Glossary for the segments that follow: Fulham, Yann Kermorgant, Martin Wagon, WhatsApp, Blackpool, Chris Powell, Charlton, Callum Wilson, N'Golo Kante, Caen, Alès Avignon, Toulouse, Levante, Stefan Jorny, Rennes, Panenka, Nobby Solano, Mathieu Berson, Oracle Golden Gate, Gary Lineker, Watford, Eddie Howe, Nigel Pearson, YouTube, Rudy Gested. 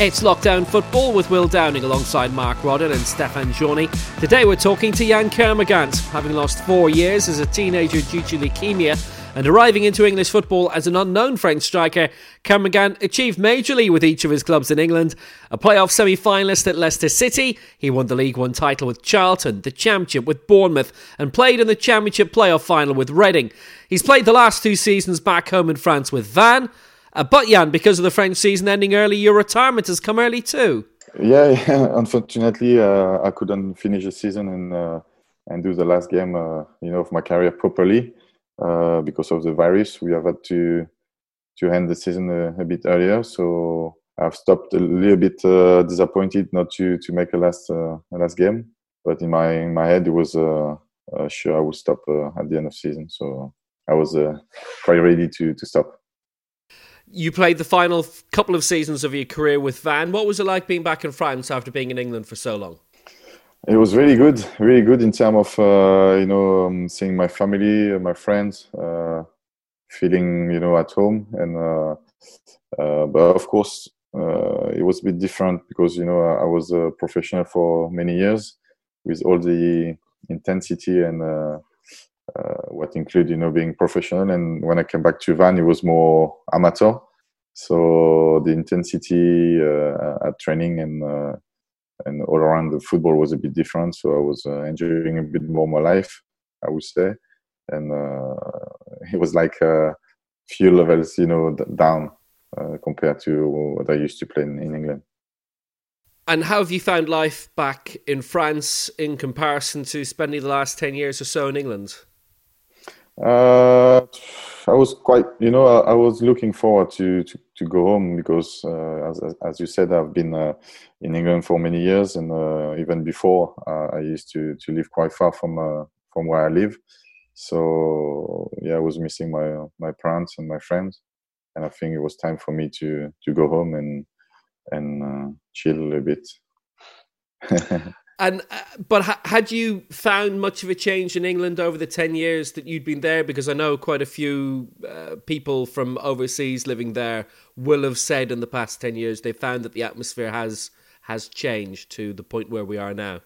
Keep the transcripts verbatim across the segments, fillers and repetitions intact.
It's Lockdown Football with Will Downing alongside Mark Rodden and Stefan Jorny. Today we're talking to Yann Kermorgant, having lost four years as a teenager due to leukaemia and arriving into English football as an unknown French striker. Kermorgant achieved majorly with each of his clubs in England. A playoff semi-finalist at Leicester City, he won the League One title with Charlton, the Championship with Bournemouth, and played in the Championship playoff final with Reading. He's played the last two seasons back home in France with Vannes. Uh, but Yann, because of the French season ending early, your retirement has come early too. Yeah, yeah. Unfortunately, uh, I couldn't finish the season and uh, and do the last game, uh, you know, of my career properly uh, because of the virus. We have had to to end the season a, a bit earlier, so I've stopped a little bit uh, disappointed not to to make a last uh, a last game. But in my in my head, it was uh, uh, sure I would stop uh, at the end of season, so I was uh, quite ready to to stop. You played the final couple of seasons of your career with Vannes. What was it like being back in France after being in England for so long? It was really good, really good in terms of uh, you know um, seeing my family, my friends, uh, feeling you know at home, and uh, uh, but of course uh, it was a bit different because you know I was a professional for many years with all the intensity and uh, Uh, what included, you know, being professional. And when I came back to Vannes, it was more amateur. So the intensity uh, at training and uh, and all around the football was a bit different. So I was uh, enjoying a bit more my life, I would say. And uh, it was like a uh, few levels, you know, down uh, compared to what I used to play in, in England. And how have you found life back in France in comparison to spending the last ten years or so in England? Uh, I was quite, you know, I, I was looking forward to, to, to go home because, uh, as, as you said, I've been uh, in England for many years, and uh, even before uh, I used to, to live quite far from uh, from where I live. So yeah, I was missing my uh, my parents and my friends, and I think it was time for me to to go home and and uh, chill a little bit. And uh, but ha- had you found much of a change in England over the ten years that you'd been there? Because I know quite a few uh, people from overseas living there will have said in the past ten years they found that the atmosphere has has changed to the point where we are now.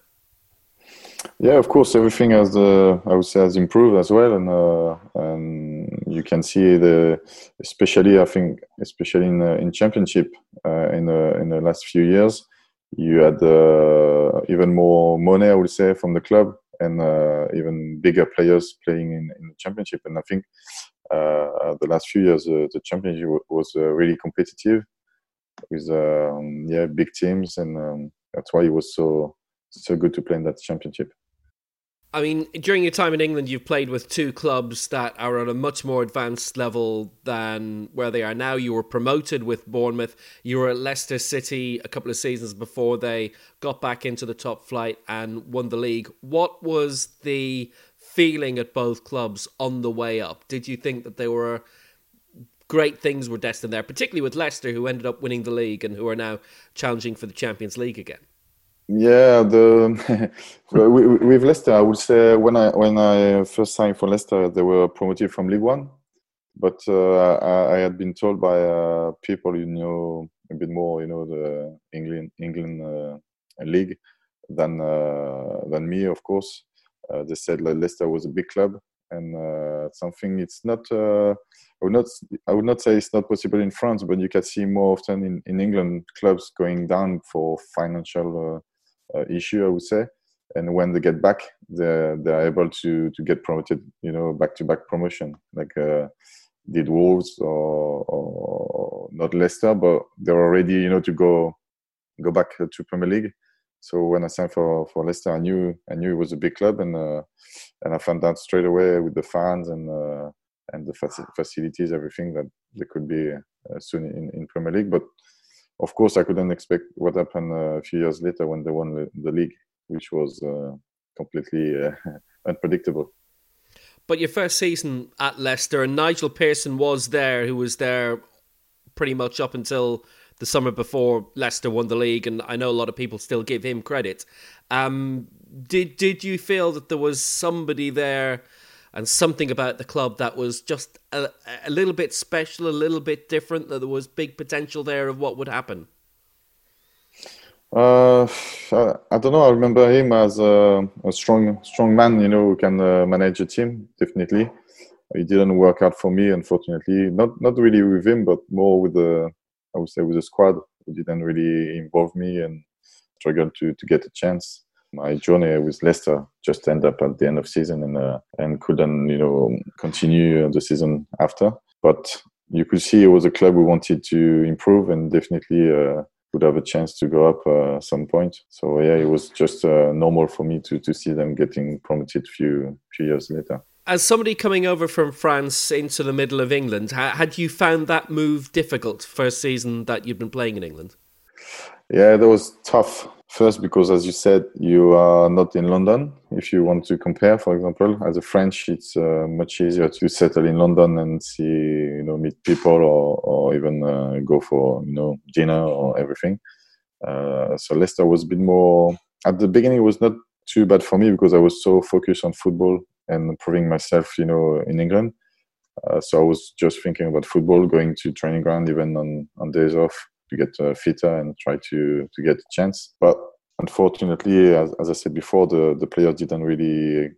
Yeah, of course, everything has uh, I would say has improved as well, and uh, and you can see the especially I think especially in uh, in Championship uh, in the in the last few years you had uh, even more money, I would say, from the club, and uh, even bigger players playing in, in the Championship. And I think uh, the last few years uh, the Championship was uh, really competitive with um, yeah big teams, and um, that's why it was so. So good to play in that Championship. I mean, during your time in England, you've played with two clubs that are on a much more advanced level than where they are now. You were promoted with Bournemouth. You were at Leicester City a couple of seasons before they got back into the top flight and won the league. What was the feeling at both clubs on the way up? Did you think that they were great things were destined there, particularly with Leicester, who ended up winning the league and who are now challenging for the Champions League again? Yeah, the with Leicester, I would say when I when I first signed for Leicester, they were promoted from League One, but uh, I, I had been told by uh, people who know a bit more, you know, the England England uh, league than uh, than me. Of course, uh, they said that Leicester was a big club, and uh, something it's not. Uh, I would not. I would not say it's not possible in France, but you can see more often in, in England clubs going down for financial. Uh, Uh, issue, I would say, and when they get back, they they are able to to get promoted, you know, back to back promotion, like uh, did Wolves or, or not Leicester, but they're already, you know, to go go back to Premier League. So when I signed for, for Leicester, I knew I knew it was a big club, and uh, and I found out straight away with the fans and uh, and the faci- facilities, everything that they could be uh, soon in, in Premier League, but. Of course, I couldn't expect what happened a few years later when they won the league, which was uh, completely uh, unpredictable. But your first season at Leicester, and Nigel Pearson was there, who was there pretty much up until the summer before Leicester won the league, and I know a lot of people still give him credit. Um, did did you feel that there was somebody there and something about the club that was just a, a little bit special, a little bit different, that there was big potential there of what would happen? Uh, I, I don't know. I remember him as a, a strong, strong man, you know, who can uh, manage a team. Definitely, it didn't work out for me, unfortunately. Not, not really with him, but more with the, I would say, with the squad. It didn't really involve me, and struggled to, to get a chance. My journey with Leicester just ended up at the end of season, and uh, and couldn't, you know, continue the season after. But you could see it was a club who wanted to improve, and definitely. Uh, would have a chance to go up uh, at some point. So yeah, it was just uh, normal for me to, to see them getting promoted few few years later. As somebody coming over from France into the middle of England, had you found that move difficult first season that you've been playing in England? Yeah, that was tough. First, because as you said, you are not in London. If you want to compare, for example, as a French, it's uh, much easier to settle in London and see, you know, meet people or, or even uh, go for, you know, dinner or everything. Uh, so Leicester was a bit more, at the beginning, it was not too bad for me because I was so focused on football and proving myself, you know, in England. Uh, so I was just thinking about football, going to training ground, even on, on days off, to get uh, fitter and try to, to get a chance. But unfortunately, as, as I said before, the, the players didn't really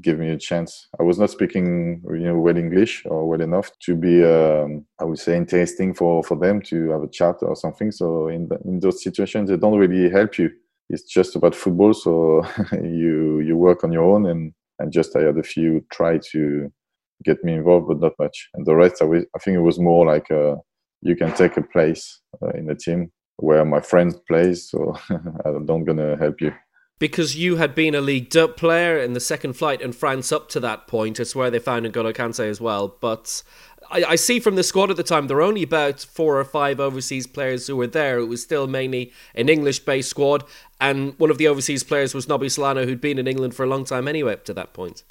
give me a chance. I was not speaking, you know, well English or well enough to be, um, I would say, interesting for, for them to have a chat or something. So in the, in those situations, they don't really help you. It's just about football. So you you work on your own, and, and just I had a few try to get me involved, but not much. And the rest, I, was, I think it was more like a, you can take a place uh, in the team where my friend plays, so I'm not going to help you. Because you had been a League Cup player in the second flight in France up to that point. It's where they found N'Golo Kante as well. But I, I see from the squad at the time, there were only about four or five overseas players who were there. It was still mainly an English-based squad. And one of the overseas players was Nobby Solano, who'd been in England for a long time anyway up to that point.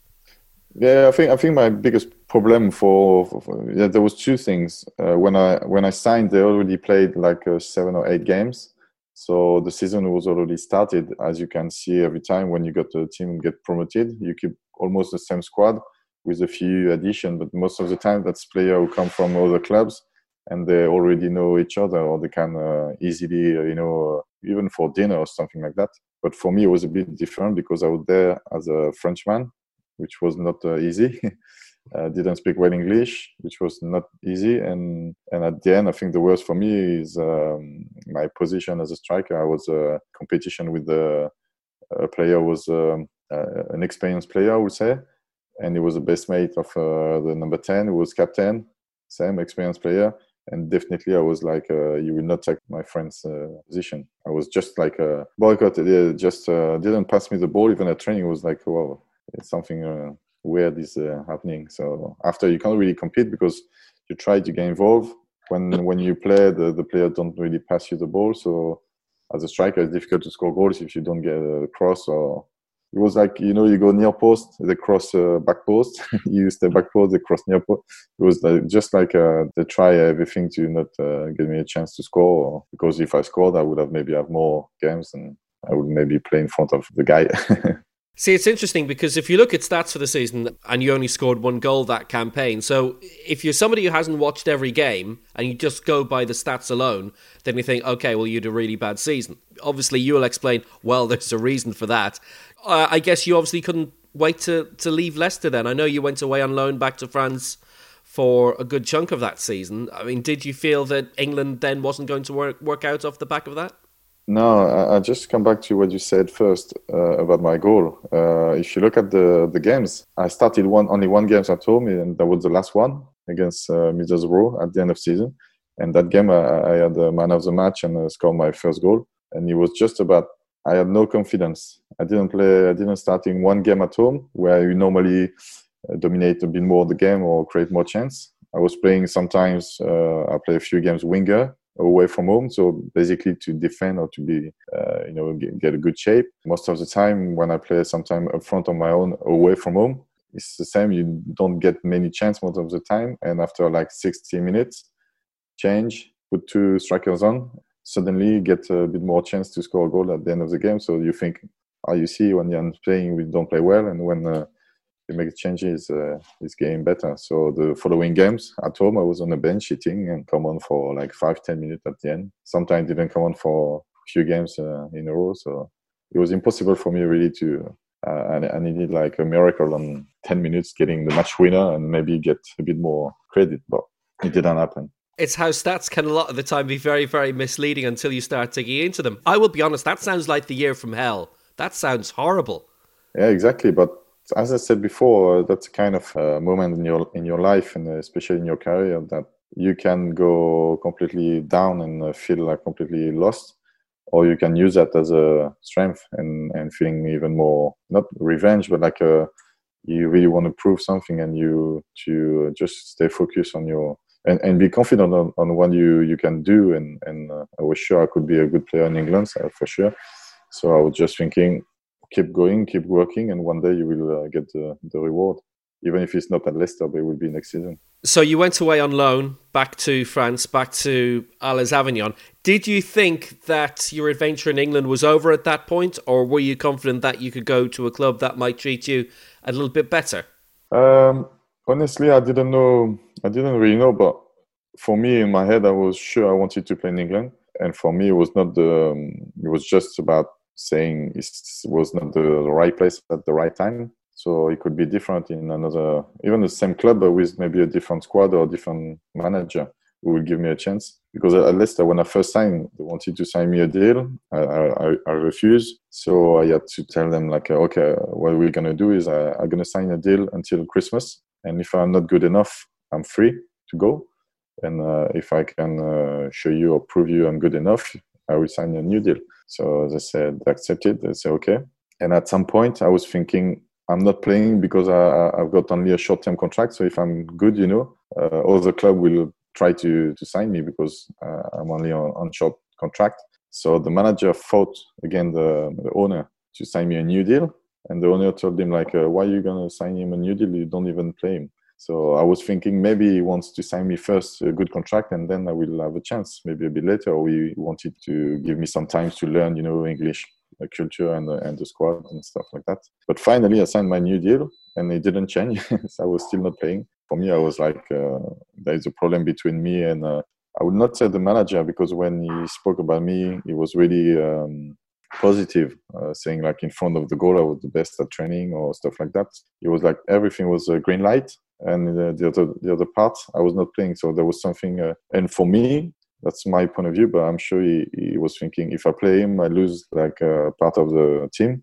Yeah, I think I think my biggest problem for, for, for yeah, there was two things. Uh, when I when I signed, they already played like uh, seven or eight games, so the season was already started. As you can see, every time when you got a team get promoted, you keep almost the same squad with a few additions, but most of the time that's players who come from other clubs and they already know each other, or they can uh, easily, you know, even for dinner or something like that. But for me, it was a bit different because I was there as a Frenchman, which was not uh, easy. uh, didn't speak well English, which was not easy. And and at the end, I think the worst for me is um, my position as a striker. I was a uh, competition with the uh, player was um, uh, an experienced player, I would say, and he was the best mate of uh, the number ten, who was captain, same experienced player. And definitely, I was like, uh, you will not take my friend's uh, position. I was just like uh, boycotted. It just uh, didn't pass me the ball. Even at training, it was like, wow. It's something uh, weird is uh, happening. So after, you can't really compete because you try to get involved. When when you play, the, the player don't really pass you the ball. So as a striker, it's difficult to score goals if you don't get a cross. Or it was like, you know, you go near post, they cross uh, back post. You stay back post, they cross near post. It was like, just like uh, they try everything to not uh, give me a chance to score. Or, because if I scored, I would have maybe have more games and I would maybe play in front of the guy. See, it's interesting because if you look at stats for the season and you only scored one goal that campaign, so if you're somebody who hasn't watched every game and you just go by the stats alone, then you think, okay, well, you had a really bad season. Obviously, you'll explain, well, there's a reason for that. Uh, I guess you obviously couldn't wait to, to leave Leicester then. I know you went away on loan back to France for a good chunk of that season. I mean, did you feel that England then wasn't going to work, work out off the back of that? No, I, I just come back to what you said first uh, about my goal. Uh, if you look at the, the games, I started one only one game at home, and that was the last one against uh, Middlesbrough at the end of season. And that game, I, I had the man of the match and uh, scored my first goal. And it was just about, I had no confidence. I didn't play, I didn't start in one game at home where you normally uh, dominate a bit more the game or create more chance. I was playing sometimes, uh, I play a few games winger away from home, so basically to defend or to be, uh, you know, get, get a good shape. Most of the time when I play sometime up front on my own away from home, it's the same. You don't get many chances most of the time. And after like sixty minutes, change, put two strikers on, suddenly you get a bit more chance to score a goal at the end of the game. So you think, oh, you see when you're playing, we don't play well. And when uh, you make changes, uh, it's getting better. So the following games at home, I was on the bench sitting and come on for like five, ten minutes at the end. Sometimes didn't come on for few games uh, in a row. So it was impossible for me really to. Uh, and I needed like a miracle on ten minutes getting the match winner and maybe get a bit more credit, but it didn't happen. It's how stats can a lot of the time be very, very misleading until you start digging into them. I will be honest, that sounds like the year from hell. That sounds horrible. Yeah, exactly. But as I said before, that's a kind of uh, moment in your in your life and especially in your career that you can go completely down and feel like completely lost. Or you can use that as a strength and, and feeling even more, not revenge, but like a, you really want to prove something and you to just stay focused on your, and, and be confident on, on what you, you can do. And, and uh, I was sure I could be a good player in England, so for sure. So I was just thinking, keep going, keep working, and one day you will uh, get the, the reward. Even if it's not at Leicester, but it will be next season. So you went away on loan, back to France, back to Alès Avignon. Did you think that your adventure in England was over at that point, or were you confident that you could go to a club that might treat you a little bit better? Um, honestly, I didn't know. I didn't really know, but for me, in my head, I was sure I wanted to play in England. And for me, it was not the. Um, it was just about saying it was not the right place at the right time. So it could be different in another, even the same club, but with maybe a different squad or a different manager who will give me a chance. Because at Leicester, when I first signed, they wanted to sign me a deal. I, I, I refused. So I had to tell them, like, okay, what we're going to do is I, I'm going to sign a deal until Christmas. And if I'm not good enough, I'm free to go. And uh, if I can uh, show you or prove you I'm good enough, I will sign a new deal. So they said, they accepted. They said, okay. And at some point, I was thinking, I'm not playing because I, I've got only a short-term contract. So if I'm good, you know, uh, all the club will try to, to sign me because uh, I'm only on, on short contract. So the manager fought again the, the owner to sign me a new deal. And the owner told him, like, uh, why are you going to sign him a new deal? You don't even play him. So I was thinking maybe he wants to sign me first a good contract and then I will have a chance, maybe a bit later. Or he wanted to give me some time to learn, you know, English. The culture and the, and the squad and stuff like that. But finally, I signed my new deal and it didn't change. So I was still not playing. For me, I was like, uh, there is a problem between me and uh, I would not say the manager because when he spoke about me, he was really um, positive, uh, saying like in front of the goal, I was the best at training or stuff like that. It was like everything was a green light. And uh, the other the other part, I was not playing. So there was something. Uh, and for me, that's my point of view, but I'm sure he, he was thinking if I play him, I lose like uh, part of the team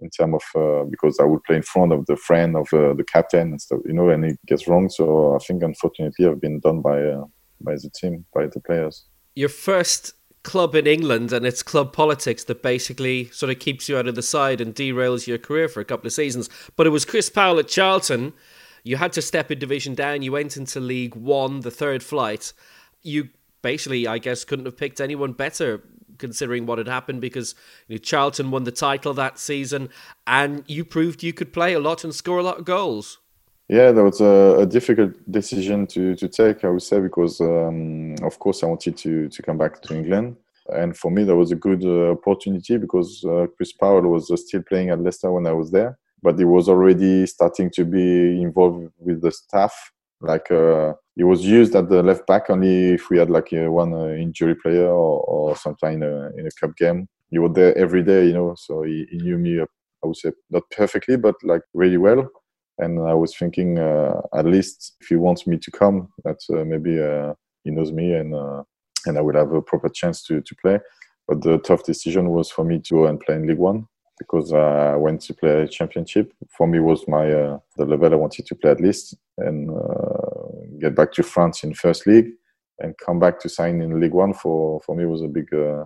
in terms of uh, because I would play in front of the friend of uh, the captain and stuff, you know, and it gets wrong. So I think unfortunately I've been done by uh, by the team, by the players. Your first club in England and it's club politics that basically sort of keeps you out of the side and derails your career for a couple of seasons. But it was Chris Powell at Charlton. You had to step a division down. You went into League One, the third flight. You basically, I guess, couldn't have picked anyone better considering what had happened because you know, Charlton won the title that season and you proved you could play a lot and score a lot of goals. Yeah, that was a, a difficult decision to, to take, I would say, because, um, of course, I wanted to, to come back to England. And for me, that was a good uh, opportunity because uh, Chris Powell was uh, still playing at Leicester when I was there, but he was already starting to be involved with the staff. Like, uh, he was used at the left back only if we had like a, one uh, injury player or, or sometime in a, in a cup game. He was there every day, you know, so he, he knew me, I would say, not perfectly, but like really well. And I was thinking, uh, at least if he wants me to come, that uh, maybe uh, he knows me and uh, and I will have a proper chance to, to play. But the tough decision was for me to go and play in League One. Because I went to play a championship. For me, was my uh, the level I wanted to play at least, and uh, get back to France in first league, and come back to sign in League One. For for me, was a big uh,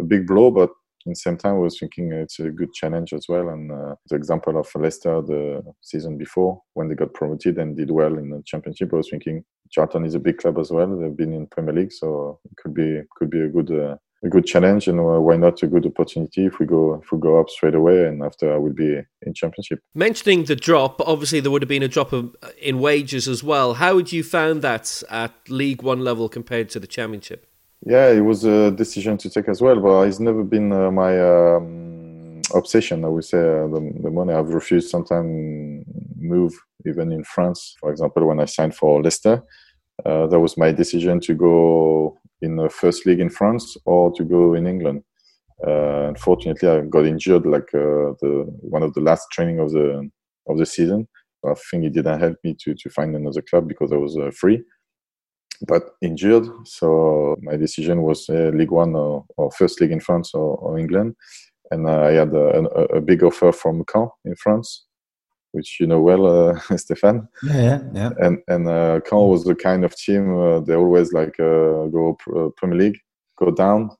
a big blow. But in the same time, I was thinking it's a good challenge as well. And uh, the example of Leicester the season before, when they got promoted and did well in the championship, I was thinking Charlton is a big club as well. They've been in Premier League, so it could be could be a good. Uh, A good challenge, and why not a good opportunity if we go if we go up straight away, and after I will be in Championship. Mentioning the drop, obviously there would have been a drop of, in wages as well. How would you found that at League One level compared to the Championship? Yeah, it was a decision to take as well, but it's never been uh, my um, obsession. I would say uh, the, the money. I've refused sometimes move even in France. For example, when I signed for Leicester, uh, that was my decision to go in the first league in France or to go in England. Uh, unfortunately, I got injured like uh, the one of the last training of the of the season. I think it didn't help me to to find another club because I was uh, free, but injured. So my decision was uh, League One or, or First League in France or, or England, and I had a, a, a big offer from Caen in France, which you know well, uh, Stéphane. Yeah, yeah. And and uh, Caen was the kind of team uh, they always like uh, go pr- Premier League, go down,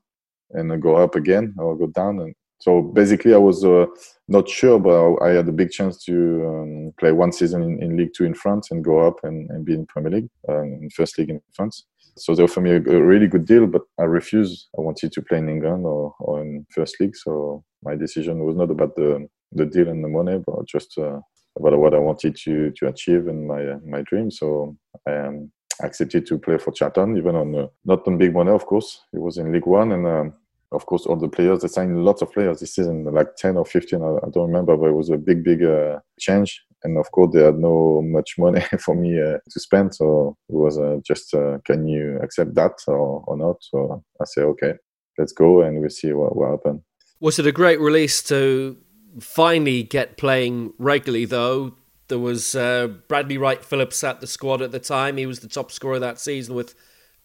and uh, go up again or go down. And so basically, I was uh, not sure, but I had a big chance to um, play one season in, in League Two in France and go up and, and be in Premier League, uh, in First League in France. So they offered me a, a really good deal, but I refused. I wanted to play in England or, or in First League. So my decision was not about the the deal and the money, but just uh, about what I wanted to to achieve and my uh, my dream. So I um, accepted to play for Charlton, even on uh, not on big money, of course. It was in League One and. Um, Of course, all the players, they signed lots of players this season, like ten or fifteen, I don't remember, but it was a big, big uh, change. And of course, they had no much money for me uh, to spend. So it was uh, just, uh, can you accept that or, or not? So I said, okay, let's go and we'll see what will happen. Was it a great release to finally get playing regularly, though? There was uh, Bradley Wright-Phillips at the squad at the time. He was the top scorer that season with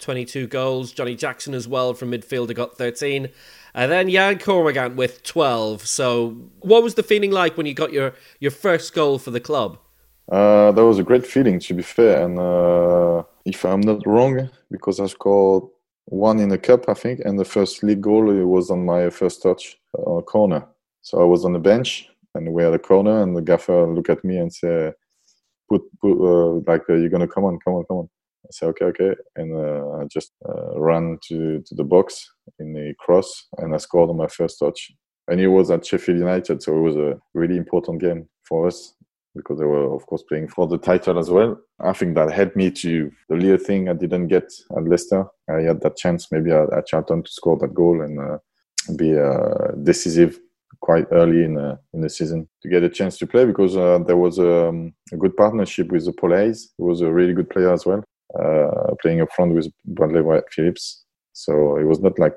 twenty-two goals. Johnny Jackson as well from midfielder got thirteen. And then Yann Kermorgant with twelve. So what was the feeling like when you got your, your first goal for the club? Uh, that was a great feeling, to be fair. And uh, if I'm not wrong, because I scored one in the cup, I think, and the first league goal it was on my first touch on a corner. So I was on the bench and we had a corner and the gaffer looked at me and said, "Put, put uh, like, uh, you're going to come on, come on, come on. I said, okay, okay. And uh, I just uh, ran to, to the box in the cross and I scored on my first touch. And it was at Sheffield United, so it was a really important game for us because they were, of course, playing for the title as well. I think that helped me to the little thing I didn't get at Leicester. I had that chance maybe at, at Charlton to score that goal and uh, be uh, decisive quite early in, uh, in the season to get a chance to play because uh, there was um, a good partnership with the Polais, who was a really good player as well. Uh, playing up front with Bradley Wright-Phillips, so it was not like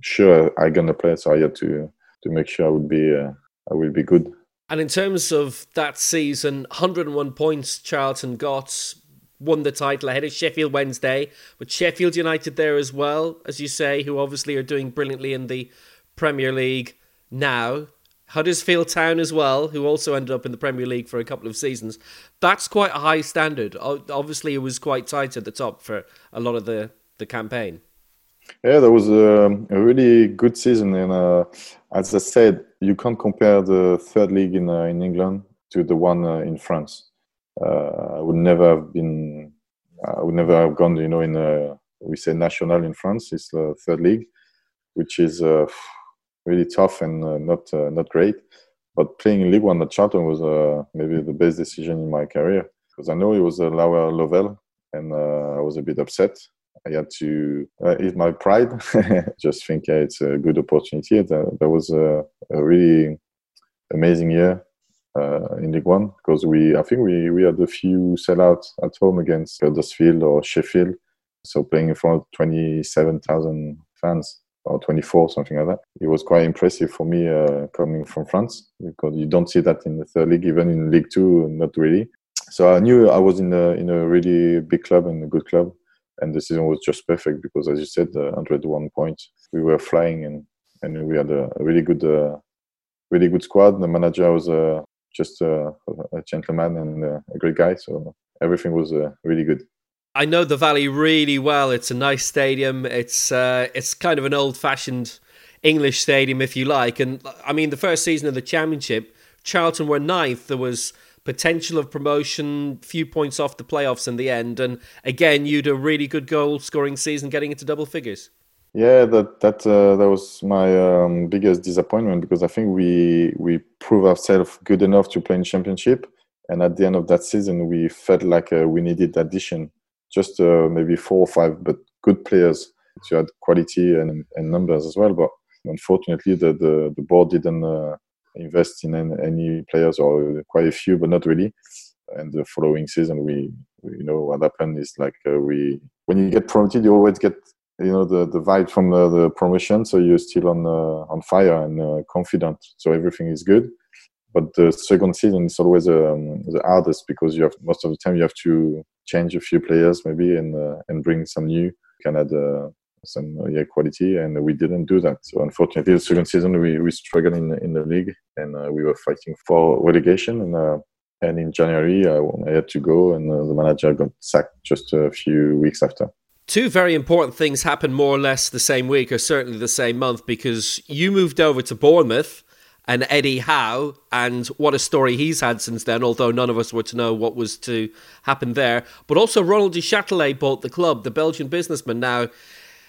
sure I'm gonna play, so I had to to make sure I would be uh, I will be good. And in terms of that season, one hundred and one points Charlton got, won the title ahead of Sheffield Wednesday, with Sheffield United there as well, as you say, who obviously are doing brilliantly in the Premier League now. Huddersfield Town as well, who also ended up in the Premier League for a couple of seasons. That's quite a high standard. Obviously, it was quite tight at the top for a lot of the, the campaign. Yeah, that was a, a really good season. And uh, as I said, you can't compare the third league in uh, in England to the one uh, in France. Uh, I would never have been. I would never have gone. You know, in uh, we say national in France. It's the third league, which is. Uh, Really tough and uh, not uh, not great, but playing in League One at Charlton was uh, maybe the best decision in my career because I know it was a lower level and uh, I was a bit upset. I had to uh, eat my pride. Just think yeah, it's a good opportunity. That, that was a, a really amazing year uh, in League One because we I think we, we had a few sellouts at home against Huddersfield or Sheffield, so playing in front of twenty-seven thousand fans. Or twenty-four, something like that. It was quite impressive for me uh, coming from France because you don't see that in the third league, even in League Two, not really. So I knew I was in a in a really big club and a good club, and the season was just perfect because, as you said, uh, one hundred and one points. We were flying, and, and we had a really good, uh, really good squad. The manager was uh, just uh, a gentleman and uh, a great guy, so everything was uh, really good. I know the Valley really well. It's a nice stadium. It's uh, it's kind of an old-fashioned English stadium, if you like. And, I mean, the first season of the Championship, Charlton were ninth. There was potential of promotion, few points off the playoffs in the end. And, again, you had a really good goal-scoring season getting into double figures. Yeah, that that uh, that was my um, biggest disappointment because I think we we proved ourselves good enough to play in Championship. And at the end of that season, we felt like uh, we needed addition. Just uh, maybe four or five, but good players to add quality and, and numbers as well. But unfortunately, the the, the board didn't uh, invest in any players, or quite a few, but not really. And the following season, we, we you know what happened is like uh, we when you get promoted, you always get you know, the, the vibe from the, the promotion. So you're still on uh, on fire and uh, confident. So everything is good. But the second season is always um, the hardest, because you have most of the time you have to change a few players maybe and uh, and bring some new, can add uh, some uh, yeah, quality, and we didn't do that. So unfortunately, the second season we, we struggled in in the league, and uh, we were fighting for relegation. And uh, and in January I, I had to go, and uh, the manager got sacked just a few weeks after. Two very important things happened more or less the same week, or certainly the same month, because you moved over to Bournemouth, and Eddie Howe, and what a story he's had since then, although none of us were to know what was to happen there. But also Roland Duchâtelet bought the club, the Belgian businessman. Now,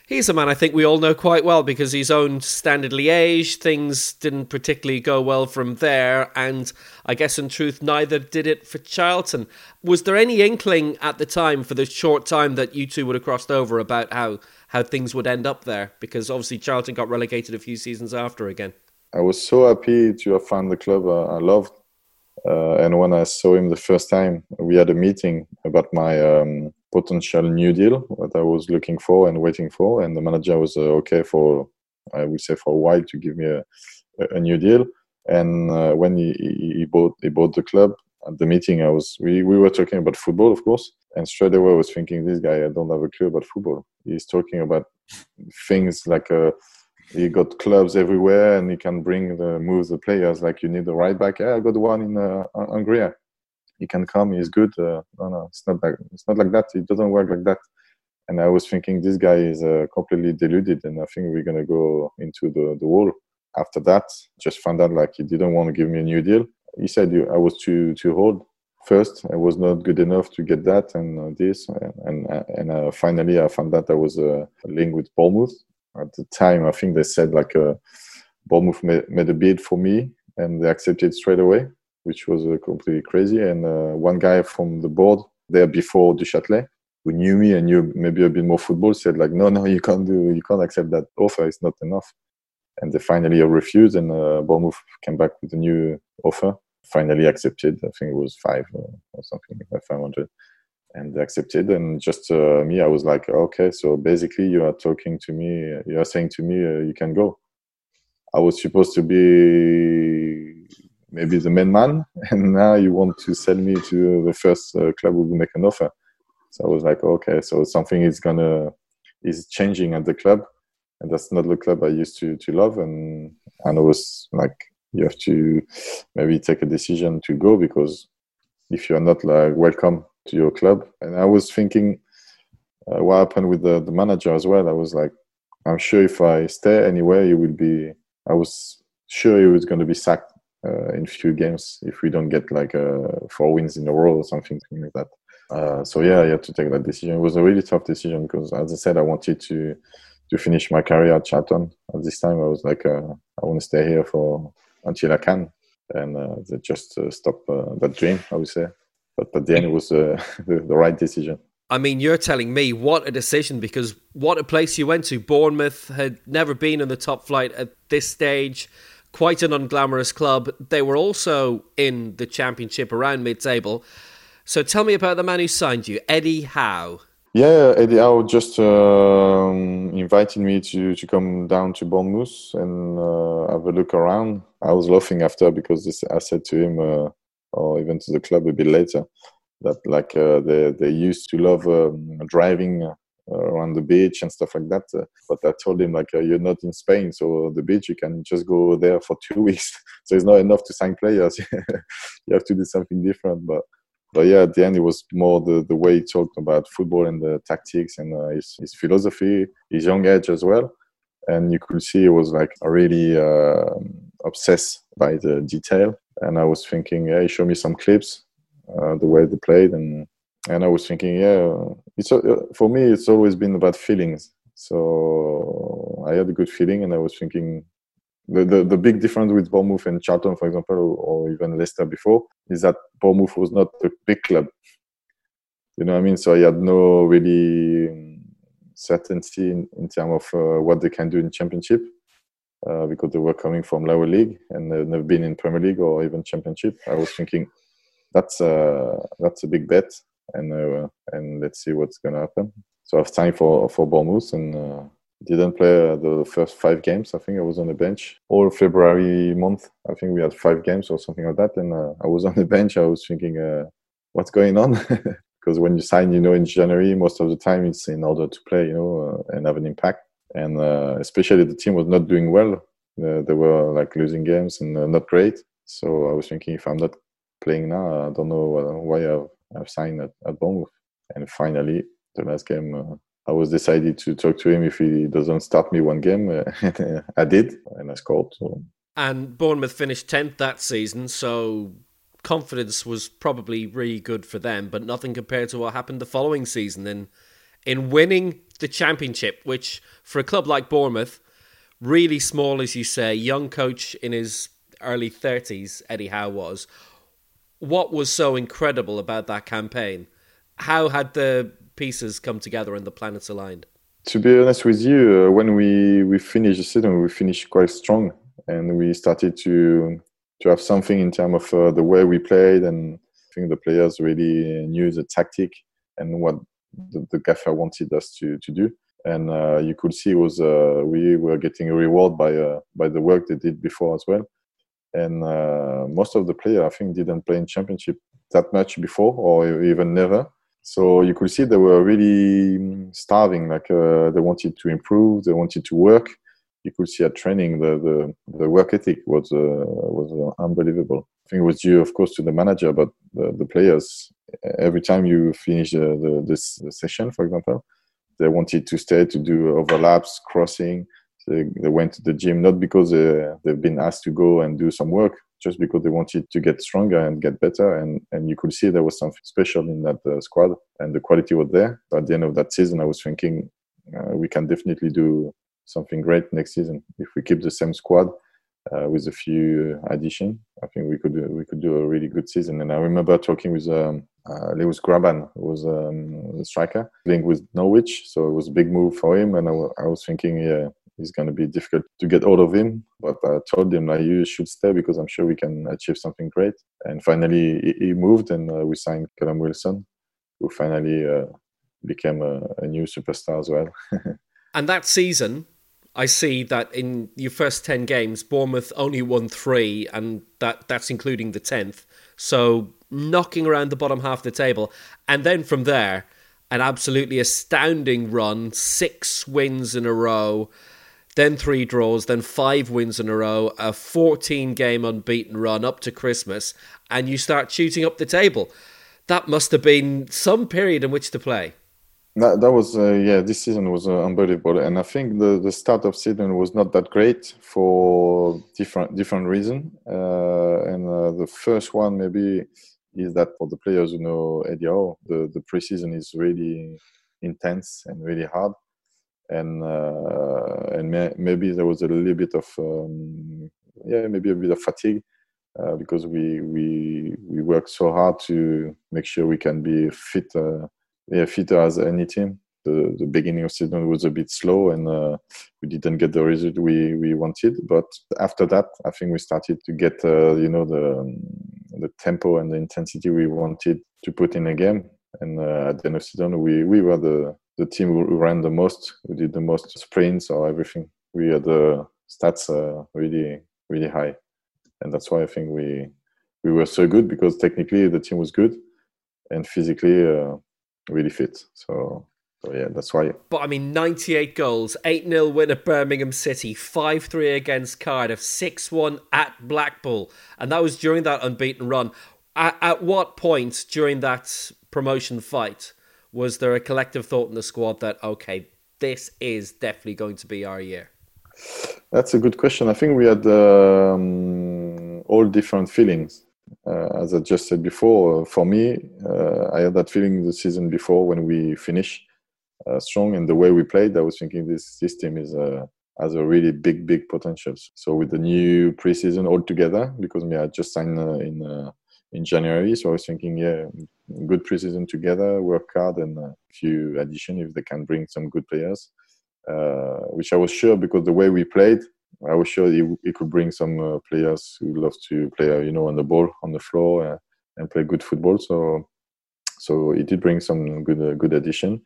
he's a man I think we all know quite well, because he's owned Standard Liège. Things didn't particularly go well from there, and I guess in truth neither did it for Charlton. Was there any inkling at the time, for the short time that you two would have crossed over, about how, how things would end up there? Because obviously Charlton got relegated a few seasons after again. I was so happy to have found the club uh, I loved. Uh, and when I saw him the first time, we had a meeting about my... Um, potential new deal, what I was looking for and waiting for, and the manager was uh, okay for, I would say, for a while to give me a, a new deal. And uh, when he, he bought he bought the club, at the meeting I was we, we were talking about football, of course, and straight away I was thinking, this guy, I don't have a clue about football. He's talking about things like uh, he got clubs everywhere, and he can bring the move the players, like you need a right back. Yeah, I got one in uh, Hungary. He can come, he's good. Uh, no, no, it's not like it's not like that. It doesn't work like that. And I was thinking, this guy is uh, completely deluded, and I think we're gonna go into the, the wall. After that, just found out like he didn't want to give me a new deal. He said I was too too old. First, I was not good enough to get that and uh, this, and and, and uh, finally I found that I was uh, linked with Bournemouth. At the time, I think they said like uh, Bournemouth made, made a bid for me, and they accepted straight away, which was uh, completely crazy. And uh, one guy from the board there before Duchâtelet, who knew me and knew maybe a bit more football, said like, no, no, you can't do, you can't accept that offer. It's not enough. And they finally refused, and uh, Bournemouth came back with a new offer. Finally accepted. I think it was five uh, or something, like five hundred, and they accepted. And just uh, me, I was like, okay, so basically you are talking to me, you are saying to me, uh, you can go. I was supposed to be maybe the main man, and now you want to sell me to the first uh, club who will make an offer. So I was like, okay, so something is gonna is changing at the club, and that's not the club I used to to love. And and I was like, you have to maybe take a decision to go, because if you're not like welcome to your club. And I was thinking, uh, what happened with the, the manager as well. I was like, I'm sure if I stay anywhere, it would be. I was sure it was going to be sacked Uh, in few games if we don't get like uh, four wins in a row or something like that. Uh, so yeah, I had to take that decision. It was a really tough decision, because as I said, I wanted to to finish my career at Charlton. At this time, I was like, uh, I want to stay here for until I can, and uh, they just uh, stopped uh, that dream, I would say. But at the end, it was uh, the, the right decision. I mean, you're telling me, what a decision, because what a place you went to. Bournemouth had never been in the top flight at this stage. Quite an unglamorous club. They were also in the championship, around mid-table. So tell me about the man who signed you, Eddie Howe. Yeah, Eddie Howe just um, invited me to, to come down to Bournemouth and uh, have a look around. I was laughing after, because this, I said to him, uh, or even to the club a bit later, that like uh, they, they used to love um, driving around the beach and stuff like that, uh, but I told him like, uh, you're not in Spain, so the beach you can just go there for two weeks. So it's not enough to sign players. You have to do something different. But but yeah, at the end it was more the the way he talked about football and the tactics and uh, his, his philosophy, his young age as well, and you could see he was like really uh, obsessed by the detail. And I was thinking, yeah, he showed me some clips uh, the way they played, and And I was thinking, yeah, it's for me, it's always been about feelings. So I had a good feeling, and I was thinking, the, the, the big difference with Bournemouth and Charlton, for example, or, or even Leicester before, is that Bournemouth was not a big club. You know what I mean? So I had no really certainty in, in terms of uh, what they can do in Championship, uh, because they were coming from lower league and they've never been in Premier League or even Championship. I was thinking, that's a, that's a big bet. And uh, and let's see what's going to happen. So I've signed for for Bournemouth and uh, didn't play uh, the first five games. I think I was on the bench all February month. I think we had five games or something like that, and uh, I was on the bench. I was thinking, uh, what's going on? Because when you sign, you know, in January, most of the time it's in order to play, you know, uh, and have an impact. And uh, especially the team was not doing well. Uh, they were like losing games and uh, not great. So I was thinking, if I'm not playing now, I don't know why I've, I've signed at, at Bournemouth. And finally, the last game, uh, I was decided to talk to him if he doesn't start me one game. Uh, I did, and I scored. So. And Bournemouth finished tenth that season, so confidence was probably really good for them, but nothing compared to what happened the following season in, in winning the Championship, which for a club like Bournemouth, really small, as you say, young coach in his early thirties, Eddie Howe was. What was so incredible about that campaign? How had the pieces come together and the planets aligned? To be honest with you, uh, when we, we finished the season, we finished quite strong, and we started to to have something in terms of uh, the way we played, and I think the players really knew the tactic and what the, the gaffer wanted us to, to do. And uh, you could see it was uh, we were getting a reward by uh, by the work they did before as well. And uh, most of the players, I think, didn't play in Championship that much before, or even never. So you could see they were really starving. Like uh, they wanted to improve, they wanted to work. You could see at training the the, the work ethic was uh, was unbelievable. I think it was due, of course, to the manager, but the, the players. Every time you finish the, the this session, for example, they wanted to stay to do overlaps, crossing. They, they went to the gym, not because they, they've been asked to go and do some work, just because they wanted to get stronger and get better. And, and you could see there was something special in that uh, squad, and the quality was there. At the end of that season, I was thinking uh, we can definitely do something great next season. If we keep the same squad uh, with a few additions, I think we could, we could do a really good season. And I remember talking with... Um, Uh, Lewis Grabban was um, a striker playing with Norwich, so it was a big move for him, and I, w- I was thinking, yeah, it's going to be difficult to get hold of him. But I told him, like, you should stay because I'm sure we can achieve something great. And finally, he, he moved, and uh, we signed Callum Wilson, who finally uh, became a, a new superstar as well. And that season, I see that in your first ten games, Bournemouth only won three, and that that's including the tenth. So knocking around the bottom half of the table. And then from there, an absolutely astounding run, six wins in a row, then three draws, then five wins in a row, a fourteen-game unbeaten run up to Christmas, and you start shooting up the table. That must have been some period in which to play. That, that was, uh, yeah, this season was uh, unbelievable. And I think the, the start of season was not that great for different different reasons. Uh, and uh, the first one maybe... is that for the players who know Eddie Howe, the, the pre-season is really intense and really hard. And uh, and may, maybe there was a little bit of, um, yeah, maybe a bit of fatigue uh, because we we we work so hard to make sure we can be fit, uh, yeah, fitter as any team. The, the beginning of season was a bit slow, and uh, we didn't get the result we, we wanted. But after that, I think we started to get, uh, you know, the... Um, the tempo and the intensity we wanted to put in a game. And uh, at the end of the season, we, we were the, the team who ran the most, who did the most sprints or everything. We had the uh, stats uh, really, really high. And that's why I think we we were so good, because technically the team was good and physically uh, really fit. So, so, yeah, that's why. But, I mean, ninety-eight goals, eight nil win at Birmingham City, five three against Cardiff, six one at Blackpool. And that was during that unbeaten run. At, at what point during that promotion fight was there a collective thought in the squad that, OK, this is definitely going to be our year? That's a good question. I think we had um, all different feelings. Uh, as I just said before, for me, uh, I had that feeling the season before when we finished. Uh, strong and the way we played, I was thinking this system is uh, has a really big, big potential. So with the new preseason altogether, because me I just signed uh, in uh, in January, so I was thinking, yeah, good preseason together, work hard, and a few additions if they can bring some good players, uh, which I was sure because the way we played, I was sure it, it could bring some uh, players who love to play, uh, you know, on the ball, on the floor, uh, and play good football. So so it did bring some good uh, good addition.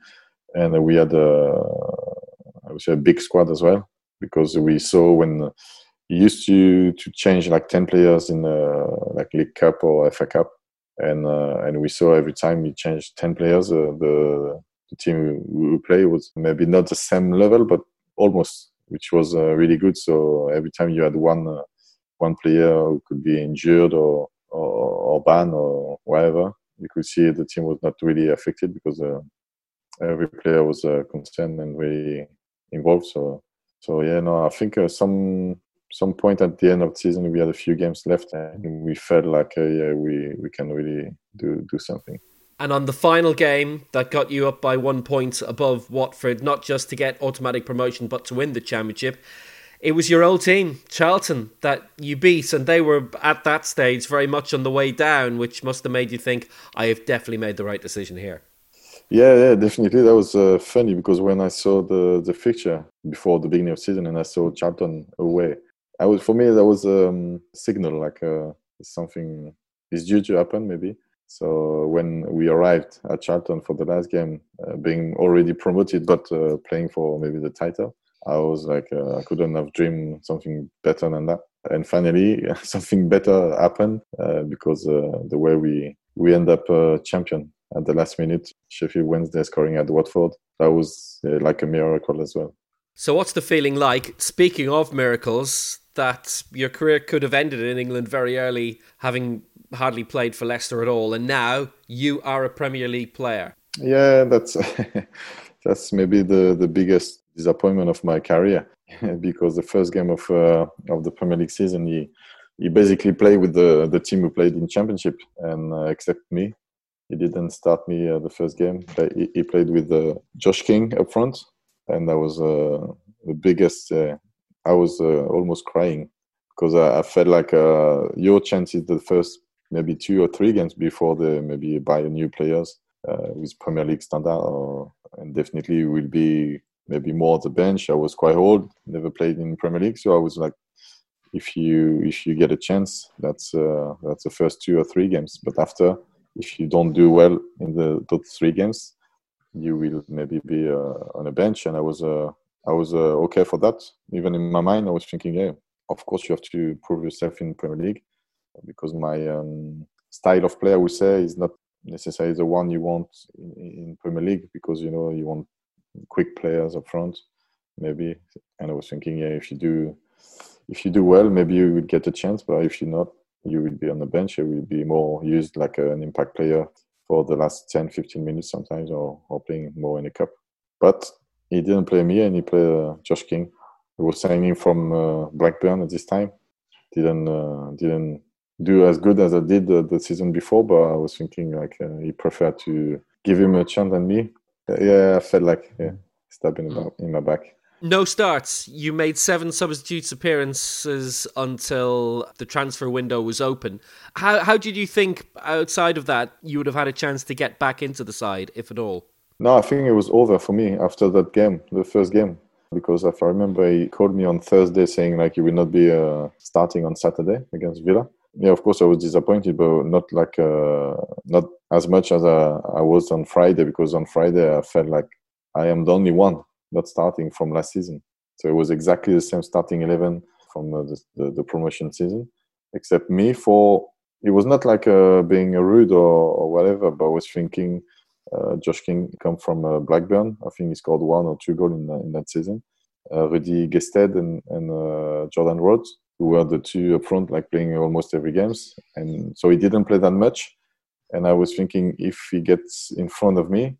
and we had a, I would say a big squad as well, because we saw when you used to to change like ten players in uh, like League Cup or F A Cup, and uh, and we saw every time you changed ten players, uh, the the team we play was maybe not the same level, but almost, which was uh, really good. So every time you had one uh, one player who could be injured or or, or banned or whatever, you could see the team was not really affected because uh, every player was uh, concerned and really involved. So, so yeah, no, I think uh, some some point at the end of the season we had a few games left, and we felt like uh, yeah, we we can really do do something. And on the final game that got you up by one point above Watford, not just to get automatic promotion but to win the championship, it was your old team, Charlton, that you beat, and they were at that stage very much on the way down, which must have made you think, I have definitely made the right decision here. Yeah, yeah, definitely. That was uh, funny, because when I saw the, the fixture before the beginning of the season and I saw Charlton away, I was, for me that was a um, signal, like uh, something is due to happen maybe. So when we arrived at Charlton for the last game, uh, being already promoted but uh, playing for maybe the title, I was like, uh, I couldn't have dreamed something better than that. And finally, something better happened uh, because uh, the way we, we end up uh, champion at the last minute, Sheffield Wednesday scoring at Watford, that was uh, like a miracle as well. So what's the feeling like, speaking of miracles, that your career could have ended in England very early, having hardly played for Leicester at all, and now you are a Premier League player? Yeah, that's that's maybe the, the biggest disappointment of my career, because the first game of uh, of the Premier League season, he he basically played with the, the team who played in Championship, and uh, except me, he didn't start me uh, the first game. He, he played with uh, Josh King up front, and that was uh, the biggest. Uh, I was uh, almost crying, because I, I felt like uh, your chance is the first, maybe two or three games before the maybe buy new players uh, with Premier League standard, or, and definitely will be maybe more on the bench. I was quite old, never played in Premier League, so I was like, if you if you get a chance, that's uh, that's the first two or three games. But after, if you don't do well in the those three games, you will maybe be uh, on a bench. And I was uh, I was uh, okay for that. Even in my mind, I was thinking, yeah, of course you have to prove yourself in Premier League, because my um, style of play, I would say, is not necessarily the one you want in, in Premier League, because, you know, you want quick players up front, maybe. And I was thinking, yeah, if you do if you do well, maybe you would get a chance, but if you not, you will be on the bench. You will be more used like an impact player for the last ten, fifteen minutes sometimes, or, or playing more in the cup. But he didn't play me, and he played uh, Josh King, who was signing from uh, Blackburn at this time. Didn't uh, didn't. do as good as I did the, the season before, but I was thinking like uh, he preferred to give him a chance than me. Yeah, I felt like yeah, stab in, the, in my back. No starts. You made seven substitutes appearances until the transfer window was open. How how did you think outside of that you would have had a chance to get back into the side, if at all? No, I think it was over for me after that game, the first game. Because if I remember, he called me on Thursday saying like he will not be uh, starting on Saturday against Villa. Yeah, of course I was disappointed, but not like uh, not as much as I, I was on Friday, because on Friday I felt like I am the only one not starting from last season. So it was exactly the same starting eleven from uh, the, the, the promotion season, except me. For it was not like uh, being rude or, or whatever, but I was thinking uh, Josh King come from uh, Blackburn. I think he scored one or two goals in, in that season. Uh, Rudy Gested and, and uh, Jordan Rhodes, who were the two up front, like playing almost every games, and so he didn't play that much. And I was thinking, if he gets in front of me,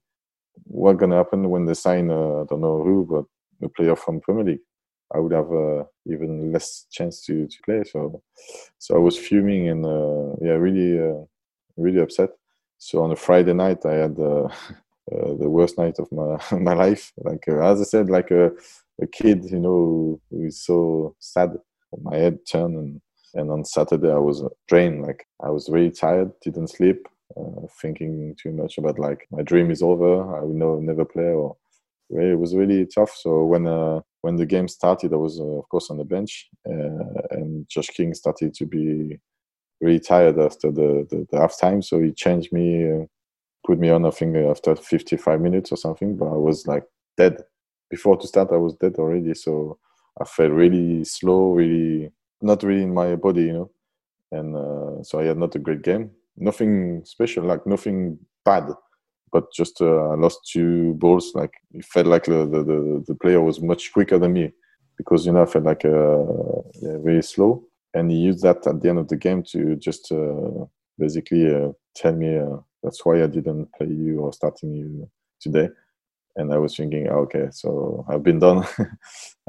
what's gonna happen when they sign? Uh, I don't know who, but a player from Premier League, I would have uh, even less chance to, to play. So, so I was fuming and uh, yeah, really, uh, really upset. So on a Friday night, I had uh, uh, the worst night of my my life. Like uh, as I said, like a, a kid, you know, who is so sad. My head turned, and, and on Saturday I was drained. Like I was really tired, didn't sleep, uh, thinking too much about like my dream is over, I will no, never play. Or it was really tough. So when uh, when the game started, I was uh, of course on the bench, uh, and Josh King started to be really tired after the the, the half time. So he changed me uh, put me on, I think, after fifty-five minutes or something. But I was like dead. Before to start, I was dead already. So I felt really slow, really not really in my body, you know. And uh, so I had not a great game. Nothing special, like nothing bad. But just uh, I lost two balls. Like it felt like the, the, the player was much quicker than me because, you know, I felt like uh, yeah, very slow. And he used that at the end of the game to just uh, basically uh, tell me uh, that's why I didn't play you or starting you today. And I was thinking, oh, okay, so I've been done.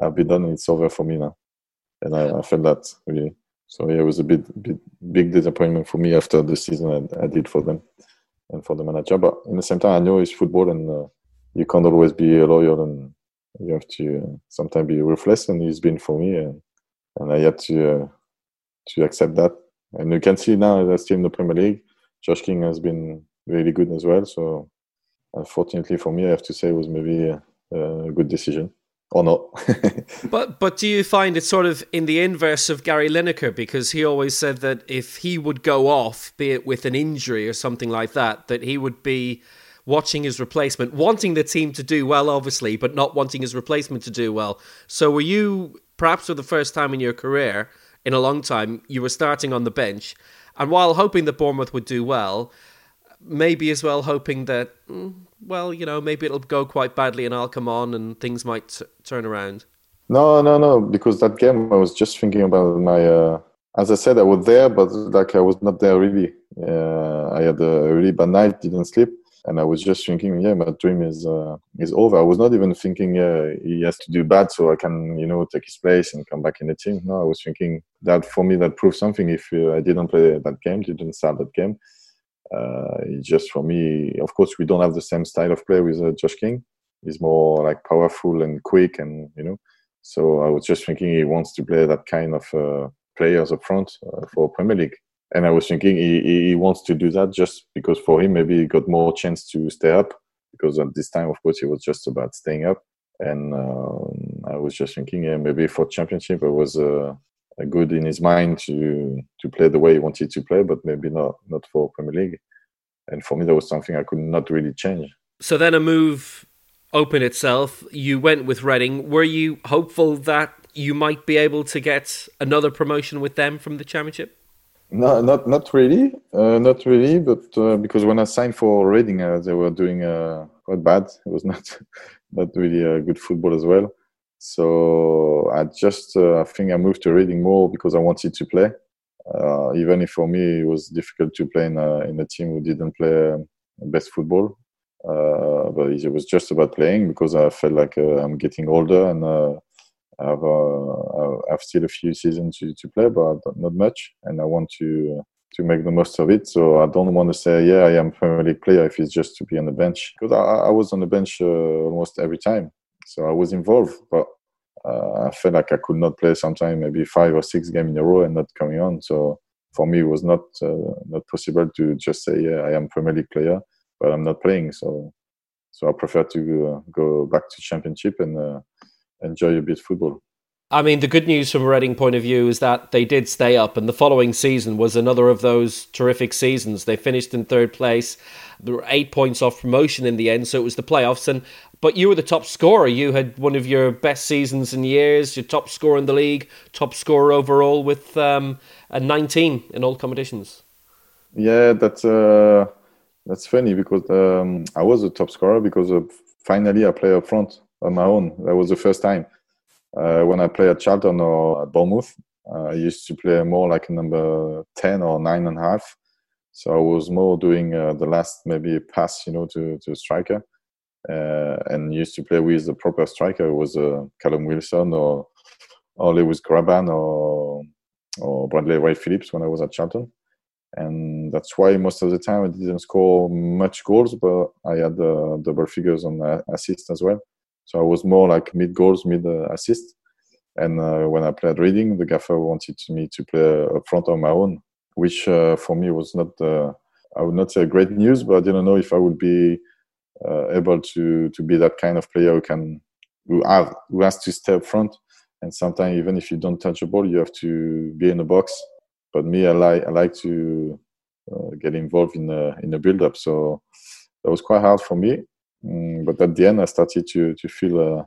I've been done. It's over for me now. And I, I felt that really. So yeah, it was a bit, bit big disappointment for me after the season I, I did for them and for the manager. But in the same time, I know it's football and uh, you can't always be a lawyer and you have to uh, sometimes be ruthless, and it's been for me. And, and I had to uh, to accept that. And you can see now that's still in the Premier League. Josh King has been really good as well. So unfortunately for me, I have to say it was maybe a, a good decision. Or not. but but do you find it's sort of in the inverse of Gary Lineker? Because he always said that if he would go off, be it with an injury or something like that, that he would be watching his replacement, wanting the team to do well, obviously, but not wanting his replacement to do well. So were you, perhaps for the first time in your career, in a long time, you were starting on the bench, and while hoping that Bournemouth would do well, maybe as well hoping that... Mm, well, you know, maybe it'll go quite badly and I'll come on and things might t- turn around. No, no, no, because that game I was just thinking about my... Uh, as I said, I was there, but like I was not there really. Uh, I had a really bad night, didn't sleep. And I was just thinking, yeah, my dream is uh, is over. I was not even thinking uh, he has to do bad so I can, you know, take his place and come back in the team. No, I was thinking that for me, that proved something. If uh, I didn't play that game, didn't start that game, Uh, just for me, of course, we don't have the same style of play with uh, Josh King. He's more like powerful and quick, and you know. So I was just thinking he wants to play that kind of uh, players up front uh, for Premier League, and I was thinking he, he wants to do that just because for him maybe he got more chance to stay up, because at this time, of course, he was just about staying up, and um, I was just thinking yeah, maybe for Championship I was. Uh, good in his mind to to play the way he wanted to play, but maybe not not for Premier League. And for me, that was something I could not really change. So then a move opened itself. You went with Reading. Were you hopeful that you might be able to get another promotion with them from the Championship? No, not not really. Uh, not really, but uh, because when I signed for Reading, uh, they were doing uh, quite bad. It was not, not really uh, good football as well. So I just, uh, I think I moved to Reading more because I wanted to play. Uh, even if for me it was difficult to play in a, in a team who didn't play um, best football. Uh, but it was just about playing because I felt like uh, I'm getting older and uh, I have uh, I've still a few seasons to, to play, but not much. And I want to uh, to make the most of it. So I don't want to say, yeah, I am a Premier League player if it's just to be on the bench. Because I, I was on the bench uh, almost every time. So I was involved, but uh, I felt like I could not play sometimes, maybe five or six games in a row and not coming on. So for me, it was not uh, not possible to just say, yeah, I am Premier League player, but I'm not playing. So so I prefer to uh, go back to Championship and uh, enjoy a bit football. I mean, the good news from a Reading point of view is that they did stay up, and the following season was another of those terrific seasons. They finished in third place. There were eight points off promotion in the end, so it was the playoffs. And But you were the top scorer. You had one of your best seasons in years, your top scorer in the league, top scorer overall with um, a nineteen in all competitions. Yeah, that's, uh, that's funny because um, I was a top scorer because uh, finally I played up front on my own. That was the first time. Uh, when I play at Charlton or at Bournemouth, uh, I used to play more like number ten or nine and a half. So I was more doing uh, the last maybe pass, you know, to to striker, uh, and used to play with the proper striker. It was uh, Callum Wilson or or Lewis Grabban or or Bradley Wright-Phillips when I was at Charlton, and that's why most of the time I didn't score much goals, but I had uh, double figures on uh, assists as well. So I was more like mid-goals, mid-assist. And uh, when I played Reading, the gaffer wanted me to play up front on my own, which uh, for me was not, uh, I would not say great news, but I didn't know if I would be uh, able to, to be that kind of player who can, who, have, who has to stay up front. And sometimes even if you don't touch a ball, you have to be in the box. But me, I, li- I like to uh, get involved in the, in the build-up. So that was quite hard for me. Um, but at the end, I started to to feel uh,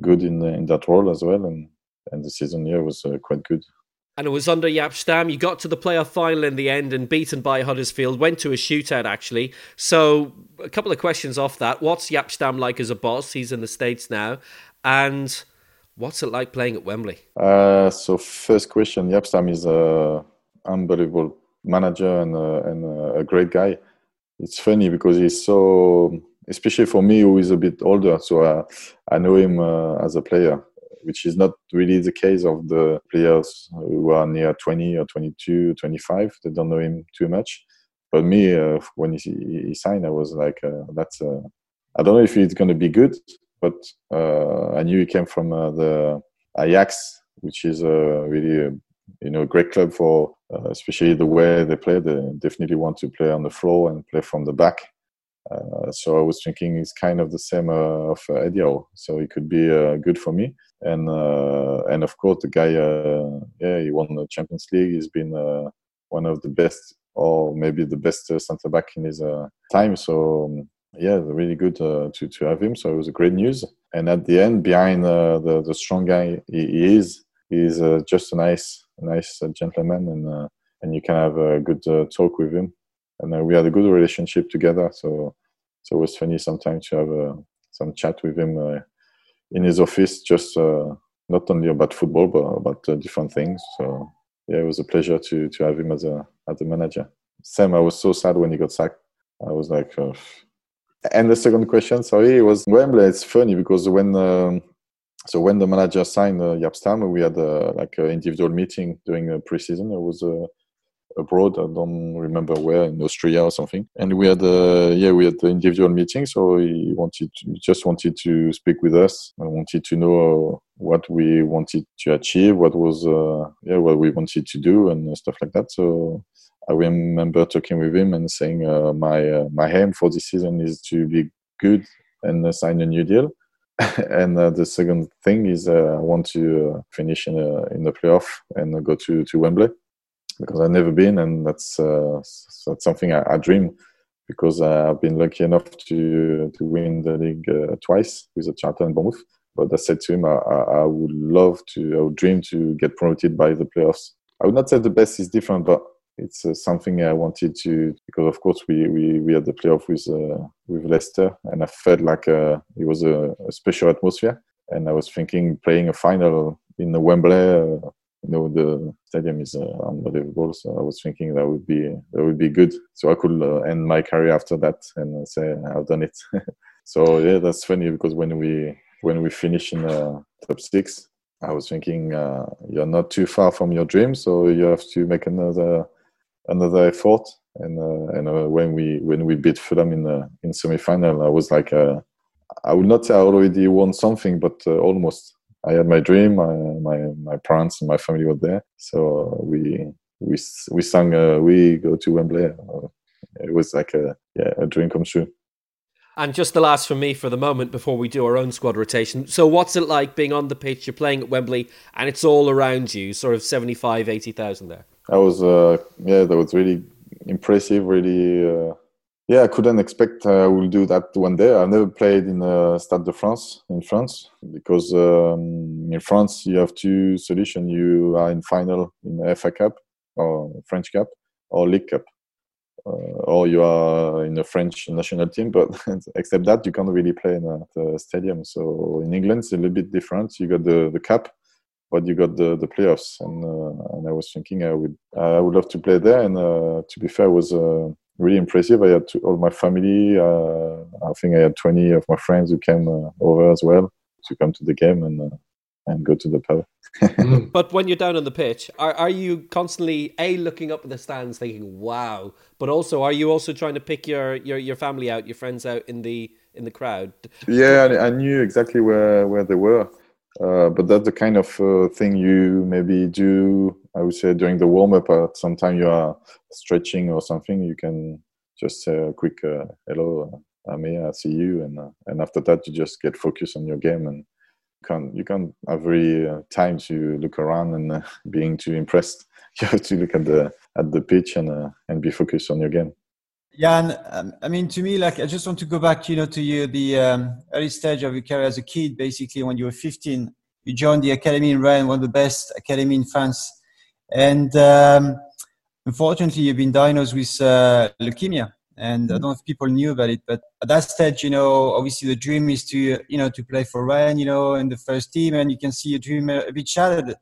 good in in that role as well, and and the season here was uh, quite good. And it was under Jaap Stam. You got to the playoff final in the end and beaten by Huddersfield. Went to a shootout, actually. So a couple of questions off that. What's Jaap Stam like as a boss? He's in the States now. And what's it like playing at Wembley? Uh, so first question, Jaap Stam is an unbelievable manager and a, and a great guy. It's funny because he's so, especially for me, who is a bit older. So uh, I know him uh, as a player, which is not really the case of the players who are near twenty or twenty-two, twenty-five. They don't know him too much. But me, uh, when he, he signed, I was like, uh, that's, uh, I don't know if it's going to be good, but uh, I knew he came from uh, the Ajax, which is uh, really a you know, great club for, uh, especially the way they play. They definitely want to play on the floor and play from the back. Uh, so I was thinking it's kind of the same uh, of uh, Eddie Howe, so it could be uh, good for me. And uh, and of course the guy, uh, yeah, he won the Champions League. He's been uh, one of the best, or maybe the best uh, centre back in his uh, time. So um, yeah, really good uh, to to have him. So it was a great news. And at the end, behind uh, the the strong guy he, he is, he's uh, just a nice nice uh, gentleman, and uh, and you can have a good uh, talk with him. And uh, we had a good relationship together, so so it was funny sometimes to have uh, some chat with him uh, in his office, just uh, not only about football, but about uh, different things. So yeah, it was a pleasure to to have him as a as a manager. Sam, I was so sad when he got sacked. I was like, uh, and the second question, sorry, it was Wembley. It's funny because when um, so when the manager signed uh, Jaap Stam, we had uh, like an individual meeting during the preseason. It was a uh, abroad, I don't remember where, in Austria or something. And we had uh, yeah we had the individual meeting, so he wanted to, just wanted to speak with us and wanted to know what we wanted to achieve, what was uh, yeah what we wanted to do and stuff like that. So I remember talking with him and saying uh, my uh, my aim for this season is to be good and uh, sign a new deal. And uh, the second thing is uh, I want to uh, finish in, uh, in the playoff and go to, to Wembley, because I've never been, and that's uh, that's something I, I dream, because uh, I've been lucky enough to to win the league uh, twice with the Charlton and Bournemouth. But I said to him, I, I would love to, I would dream to get promoted by the playoffs. I would not say the best is different, but it's uh, something I wanted to, because of course we, we, we had the playoff with uh, with Leicester, and I felt like uh, it was a, a special atmosphere. And I was thinking playing a final in the Wembley. Uh, You know, the stadium is uh, unbelievable, so I was thinking that would be that would be good. So I could uh, end my career after that and say I've done it. So yeah, that's funny because when we when we finish in uh, top six, I was thinking uh, you're not too far from your dream, so you have to make another another effort. And uh, and uh, when we when we beat Fulham in uh, in semi final, I was like uh, I would not say I already won something, but uh, almost. I had my dream. My, my my parents and my family were there, so we we we sang. Uh, we go to Wembley. It was like a yeah a dream come true. And just the last from me for the moment before we do our own squad rotation. So what's it like being on the pitch? You're playing at Wembley, and it's all around you. Sort of seventy-five, eighty thousand there. I was uh, yeah, that was really impressive. Really. Uh, Yeah, I couldn't expect I uh, will do that one day. I never played in the uh, Stade de France in France, because um, in France you have two solutions. You are in final in the F A Cup or French Cup or League Cup, uh, or you are in the French national team. But except that, you can't really play in the stadium. So in England, it's a little bit different. You got the, the cup, but you got the, the playoffs. And uh, and I was thinking I would I would love to play there. And uh, to be fair, it was. Uh, Really impressive. I had to, all my family. Uh, I think I had twenty of my friends who came uh, over as well to come to the game and uh, and go to the pub. But when you're down on the pitch, are are you constantly a looking up at the stands, thinking "Wow"? But also, are you also trying to pick your, your, your family out, your friends out in the in the crowd? Yeah, I, I knew exactly where where they were. Uh, but that's the kind of uh, thing you maybe do, I would say, during the warm-up. Uh, Sometimes you are stretching or something. You can just say a quick uh, hello, I'm here, I see you. And uh, and after that, you just get focused on your game. And can't, you can't have really uh, time to look around and uh, being too impressed. You have to look at the at the pitch and uh, and be focused on your game. Yann, um, I mean, to me, like, I just want to go back, you know, to you, the um, early stage of your career as a kid, basically, when you were fifteen, you joined the academy in Rennes, one of the best academy in France. And um, unfortunately, you've been diagnosed with uh, leukemia. And I don't know if people knew about it, but at that stage, you know, obviously the dream is to, you know, to play for Rennes, you know, in the first team. And you can see your dream a bit shattered.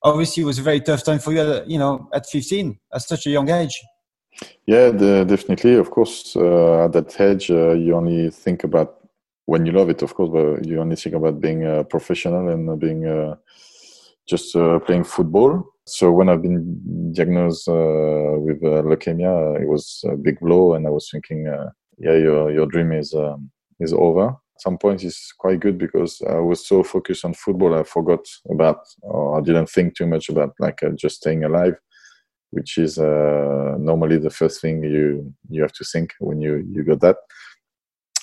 Obviously, it was a very tough time for you, you know, at fifteen, at such a young age. Yeah, the, definitely. Of course, uh, at that age, uh, you only think about when you love it, of course, but you only think about being a uh, professional and being uh, just uh, playing football. So when I've been diagnosed uh, with uh, leukemia, it was a big blow, and I was thinking, uh, yeah, your your dream is um, is over. At some point, it's quite good because I was so focused on football, I forgot about, or I didn't think too much about like uh, just staying alive, which is uh, normally the first thing you you have to think when you, you got that.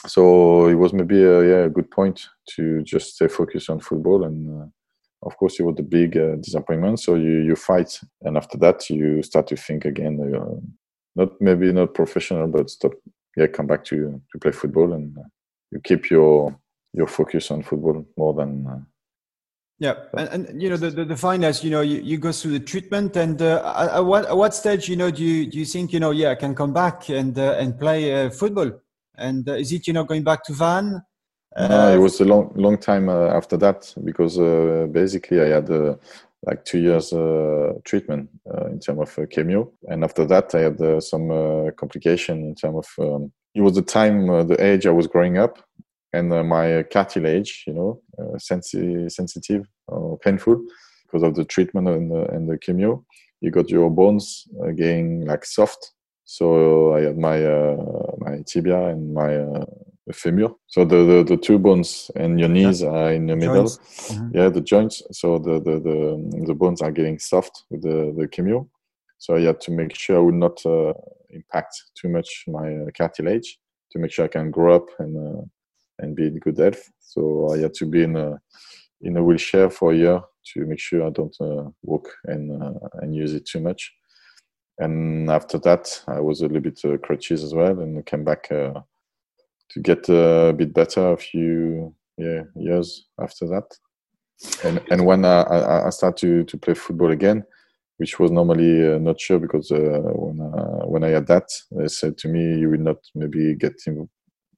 So it was maybe a, yeah, a good point to just stay focused on football. And uh, of course, it was a big uh, disappointment. So you, you fight. And after that, you start to think again, uh, not maybe not professional, but stop. Yeah, come back to, to play football. And uh, you keep your your focus on football more than... Uh, yeah. And, and, you know, the, the, the finals, you know, you, you go through the treatment. And uh, at, what, at what stage, you know, do you, do you think, you know, yeah, I can come back and, uh, and play uh, football? And uh, is it, you know, going back to Vannes? Uh, uh, it was a long, long time uh, after that because uh, basically I had uh, like two years uh, treatment uh, in terms of uh, chemo, and after that I had uh, some uh, complication in terms of. Um, it was the time, uh, the age I was growing up, and uh, my cartilage, you know, uh, sensi- sensitive or painful because of the treatment and the, and the chemo. You got your bones uh, getting like soft. So I had my uh, my tibia and my uh, femur. So the, the, the two bones and your knees yeah. are in the middle. Mm-hmm. Yeah, the joints. So the, the, the, the bones are getting soft with the, the chemo. So I had to make sure I would not uh, impact too much my uh, cartilage to make sure I can grow up and uh, and be in good health. So I had to be in a in a wheelchair for a year to make sure I don't uh, walk and uh, and use it too much. And after that, I was a little bit uh, crutches as well, and came back uh, to get uh, a bit better a few yeah, years after that. And and when I, I started to, to play football again, which was normally uh, not sure because uh, when I, when I had that, they said to me, "You will not maybe get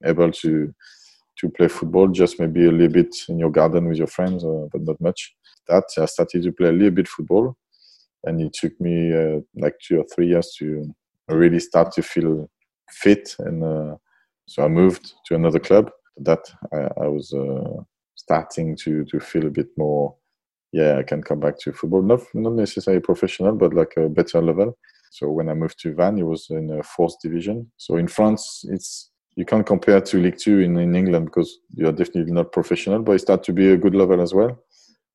able to to play football, just maybe a little bit in your garden with your friends, uh, but not much." That I started to play a little bit football. And it took me uh, like two or three years to really start to feel fit. And uh, so I moved to another club. That I, I was uh, starting to, to feel a bit more, yeah, I can come back to football. Not not necessarily professional, but like a better level. So when I moved to Vannes, it was in a fourth division. So in France, it's you can't compare to League Two in, in England because you're definitely not professional, but it started to be a good level as well.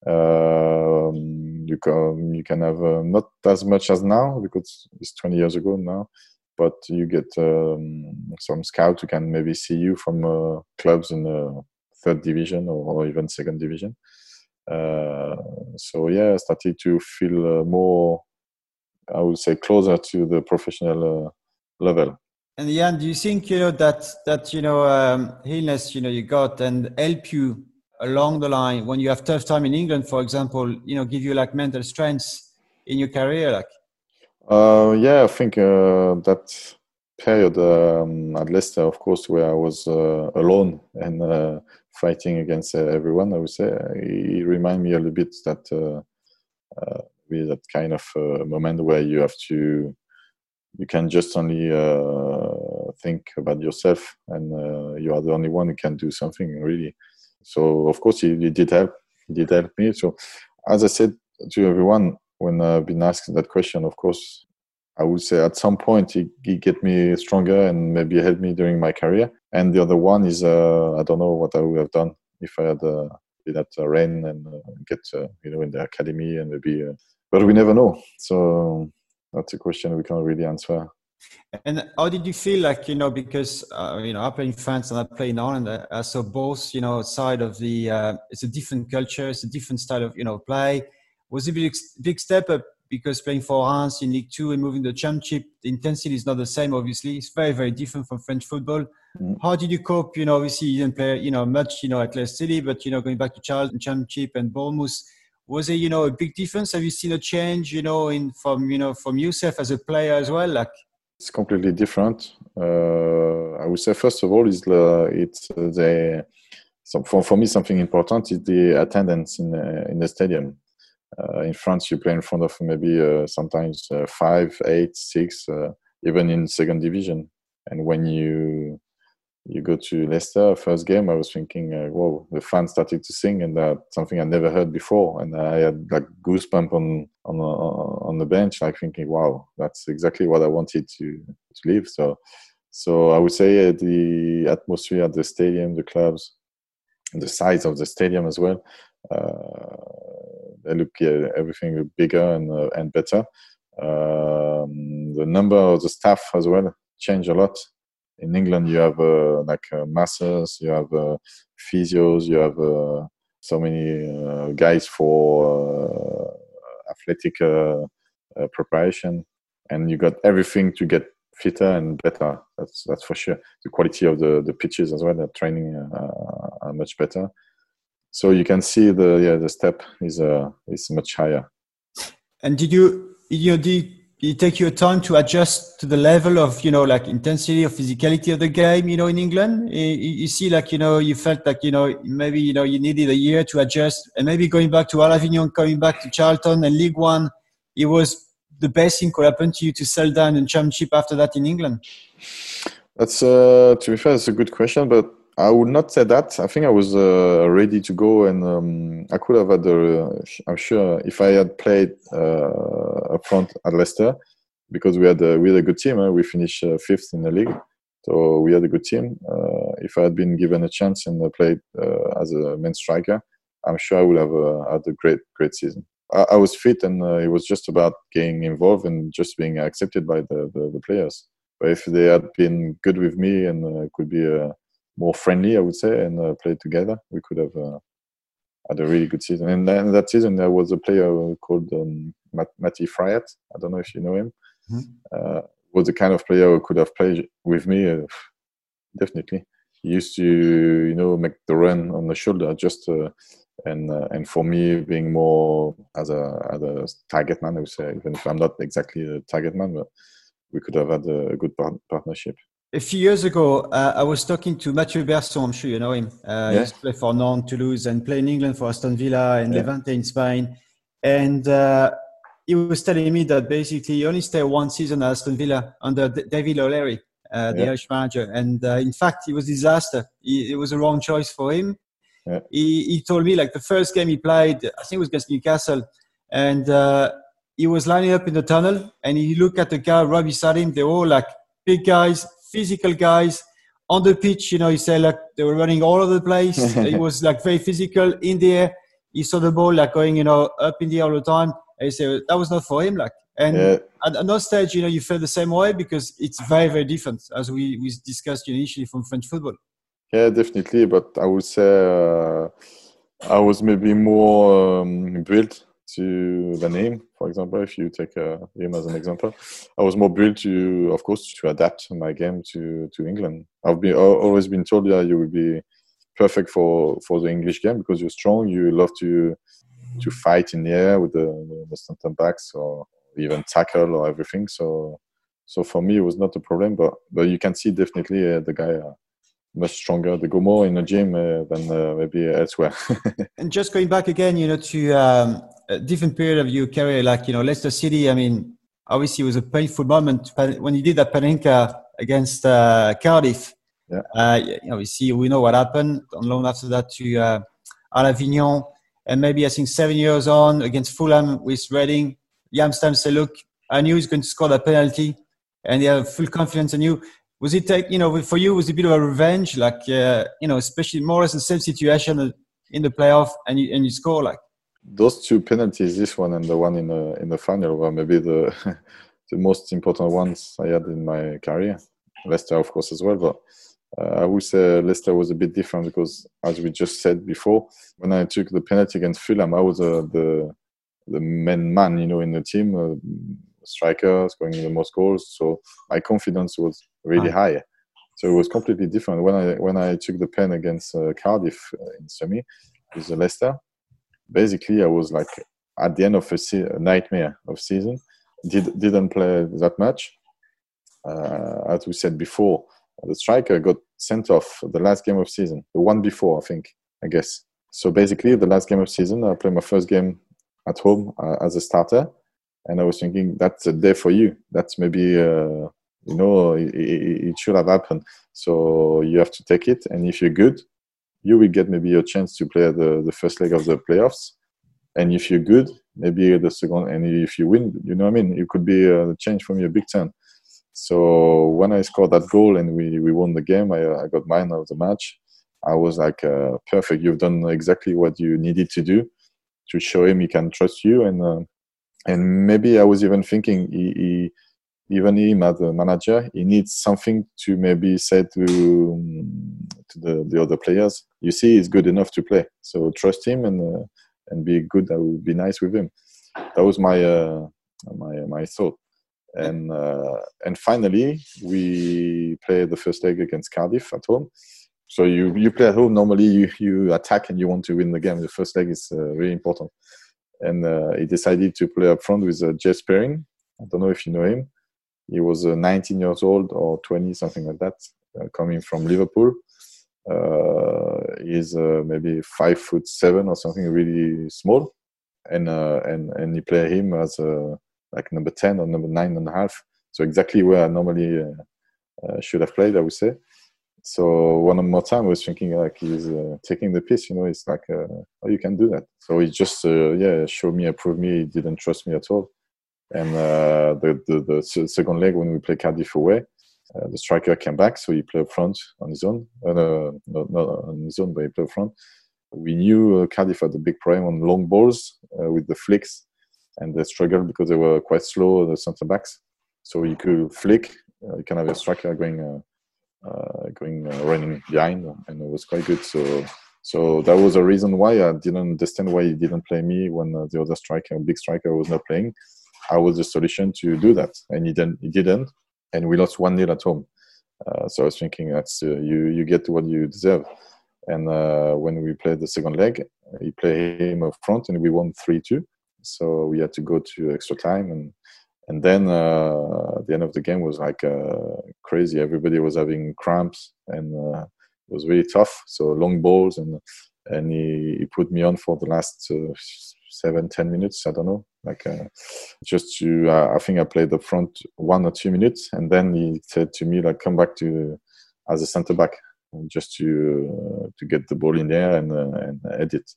Um, You can you can have uh, not as much as now because it's twenty years ago now, but you get um, some scouts who can maybe see you from uh, clubs in the uh, third division or, or even second division. Uh, so yeah, I started to feel uh, more, I would say, closer to the professional uh, level. And Yann, do you think you know that that you know um, illness you know you got and help you along the line, when you have tough time in England, for example, you know, give you like mental strength in your career, like? Uh, yeah, I think uh, that period um, at Leicester, of course, where I was uh, alone and uh, fighting against uh, everyone, I would say, it reminded me a little bit that uh, uh, that kind of uh, moment where you have to, you can just only uh, think about yourself, and uh, you are the only one who can do something really. So, of course, he, he did help. He did help me. So, as I said to everyone, when I've been asked that question, of course, I would say at some point he, he get me stronger and maybe helped me during my career. And the other one is, uh, I don't know what I would have done if I had uh, been at uh, Rennes and uh, get, uh, you know, in the academy and maybe... Uh, but we never know. So, that's a question we can't really answer. And how did you feel like, you know, because, uh, you know, I play in France and I play in Ireland, I, I saw both, you know, side of the, uh, it's a different culture, it's a different style of, you know, play. Was it a big, big step up because playing for Reims in League Two and moving the Championship, the intensity is not the same, obviously. It's very, very different from French football. Mm. How did you cope? You know, obviously you didn't play, you know, much, you know, at Leicester City, but, you know, going back to Charlton, Championship and Bournemouth, was there, you know, a big difference? Have you seen a change, you know, in from, you know, from yourself as a player as well? Like, it's completely different. Uh, I would say, first of all, is the, it's the, so for, for me, something important is the attendance in uh, in the stadium. Uh, in France, you play in front of maybe uh, sometimes uh, five, eight, six, uh, even in second division. And when you you go to Leicester, first game, I was thinking, uh, whoa, the fans started to sing, and uh, something I never heard before. And I had like goosebumps on on on the bench, like thinking, wow, that's exactly what I wanted to to live. So, so I would say uh, the atmosphere at the stadium, the clubs, and the size of the stadium as well. Uh, They look uh, everything bigger and uh, and better. Um, the number of the staff as well change a lot. In England, you have uh, like uh, masseurs, you have uh, physios, you have uh, so many uh, guys for uh, athletic uh, uh, preparation, and you got everything to get fitter and better. That's that's for sure. The quality of the, the pitches as well, the training uh, are much better. So you can see the yeah the step is uh is much higher. And did you you know, did it take your time to adjust to the level of, you know, like intensity or physicality of the game, you know, in England? You see, like, you know, you felt like, you know, maybe, you know, you needed a year to adjust, and maybe going back to Alès Avignon, coming back to Charlton and League One, it was the best thing could happen to you to sell down in Championship after that in England. That's uh, to be fair, that's a good question, but I would not say that. I think I was uh, ready to go, and um, I could have had, a, uh, I'm sure, if I had played uh, up front at Leicester, because we had a, we had a good team. Eh? We finished uh, fifth in the league, so we had a good team. Uh, if I had been given a chance and played uh, as a main striker, I'm sure I would have uh, had a great, great season. I, I was fit, and uh, it was just about getting involved and just being accepted by the, the, the players. But if they had been good with me and uh, could be a more friendly, I would say, and uh, played together, we could have uh, had a really good season. And then that season, there was a player called um, Mat- Matty Fryatt. I don't know if you know him. Mm-hmm. Uh, was the kind of player who could have played with me, uh, definitely. He used to, you know, make the run on the shoulder, just uh, and uh, and for me, being more as a as a target man, I would say, even if I'm not exactly a target man, but we could have had a good par- partnership. A few years ago, uh, I was talking to Mathieu Berson, I'm sure you know him. Uh, yeah. He used to play for Nantes, Toulouse, and play in England for Aston Villa and yeah. Levante in Spain. And uh, he was telling me that basically he only stayed one season at Aston Villa under D- David O'Leary, uh, the yeah. Irish manager. And uh, in fact, it was a disaster. He, it was a wrong choice for him. Yeah. He, he told me, like, the first game he played, I think it was against Newcastle, and uh, he was lining up in the tunnel, and he looked at the guy right beside him. They were all, like, big guys, physical guys on the pitch, you know, he said, like, they were running all over the place. It was, like, very physical in the air. He saw the ball, like, going, you know, up in the air all the time. And he said, that was not for him, like. And yeah. at, at no stage, you know, you feel the same way, because it's very, very different, as we, we discussed initially from French football. Yeah, definitely. But I would say uh, I was maybe more um, built to the name, for example, if you take uh, him as an example. I was more built to, of course, to adapt my game to, to England. I've been always been told that yeah, you will be perfect for, for the English game because you're strong, you love to to fight in the air with the, the center backs or even tackle or everything. So so for me, it was not a problem, but, but you can see definitely uh, the guy uh, much stronger. They go more in the gym uh, than uh, maybe elsewhere. And just going back again, you know, to um, a different period of your career, like, you know, Leicester City, I mean, obviously it was a painful moment when you did that Panenka against uh, Cardiff. Yeah. Uh, you know, we see, we know what happened. On loan after that to uh, Alès Avignon, and maybe I think seven years on against Fulham with Reading, Jaap Stam said, look, I knew he's going to score that penalty, and he had full confidence in you. Was it like, you know, for you, was it a bit of a revenge, like, uh, you know, especially more or less the same situation in the playoff, and you and you score, like? Those two penalties, this one and the one in the in the final, were maybe the the most important ones I had in my career. Leicester, of course, as well, but uh, I would say Leicester was a bit different because, as we just said before, when I took the penalty against Fulham, I was uh, the the main man, you know, in the team, uh, striker, scoring the most goals. So my confidence was really wow. high. So it was completely different. When I when I took the pen against uh, Cardiff uh, in semi with Leicester, basically I was like at the end of a, se- a nightmare of season. Did, didn't play that much. Uh, as we said before, the striker got sent off the last game of season, the one before, I think, I guess. So basically, the last game of season, I played my first game at home uh, as a starter, and I was thinking that's a day for you. That's maybe uh, you know it, it, it should have happened. So you have to take it, and if you're good, you will get maybe your chance to play the the first leg of the playoffs. And if you're good, maybe the second. And if you win, you know what I mean. It could be a change from your big turn. So when I scored that goal and we, we won the game, I, I got man of the match. I was like, uh, perfect. You've done exactly what you needed to do to show him he can trust you. And uh, and maybe I was even thinking, he, he, even him as a manager, he needs something to maybe say to, um, to the, the other players. You see, he's good enough to play. So trust him and uh, and be good. I would be nice with him. That was my uh, my my thought. And uh, and finally, we played the first leg against Cardiff at home. So you, you play at home, normally you, you attack and you want to win the game. The first leg is uh, really important. And uh, he decided to play up front with uh, Jaap Stam. I don't know if you know him. He was uh, nineteen years old or twenty, something like that, uh, coming from Liverpool. Uh, he's uh, maybe five foot seven or something, really small. And uh, and, and he played him as a... like number ten or number nine and a half. So exactly where I normally uh, uh, should have played, I would say. So one more time, I was thinking like he's uh, taking the piss, you know, it's like, uh, oh, you can do that. So he just, uh, yeah, showed me, approved me, he didn't trust me at all. And uh, the, the, the second leg, when we played Cardiff away, uh, the striker came back, so he played up front on his own. Uh, no, not, not on his own, but he played up front. We knew uh, Cardiff had a big problem on long balls uh, with the flicks. And they struggled because they were quite slow, the centre backs. So you could flick, uh, you can have a striker going, uh, uh, going, uh, running behind, and it was quite good. So, so that was a reason why I didn't understand why he didn't play me when uh, the other striker, big striker, was not playing. I was the solution to do that, and he didn't. He didn't, and we lost one nil at home. Uh, so I was thinking that's uh, you, you get what you deserve. And uh, when we played the second leg, he played him up front, and we won three two. So we had to go to extra time, and and then uh, the end of the game was like uh, crazy. Everybody was having cramps, and uh, it was really tough. So long balls, and and he, he put me on for the last uh, seven, ten minutes. I don't know, like uh, just to. Uh, I think I played up front one or two minutes, and then he said to me like, "Come back to as a centre back, just to uh, to get the ball in there and uh, and head it."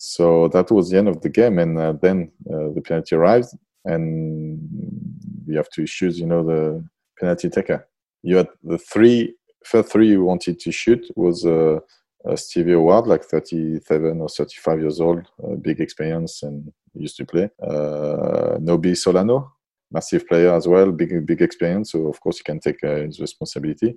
So that was the end of the game, and uh, then uh, the penalty arrived, and you have to choose, you know, the penalty taker. You had the three, first three you wanted to shoot was uh, uh, Stevie Howard, like thirty-seven or thirty-five years old, uh, big experience and used to play. Uh, Nobby Solano, massive player as well, big big experience, so of course he can take uh, his responsibility.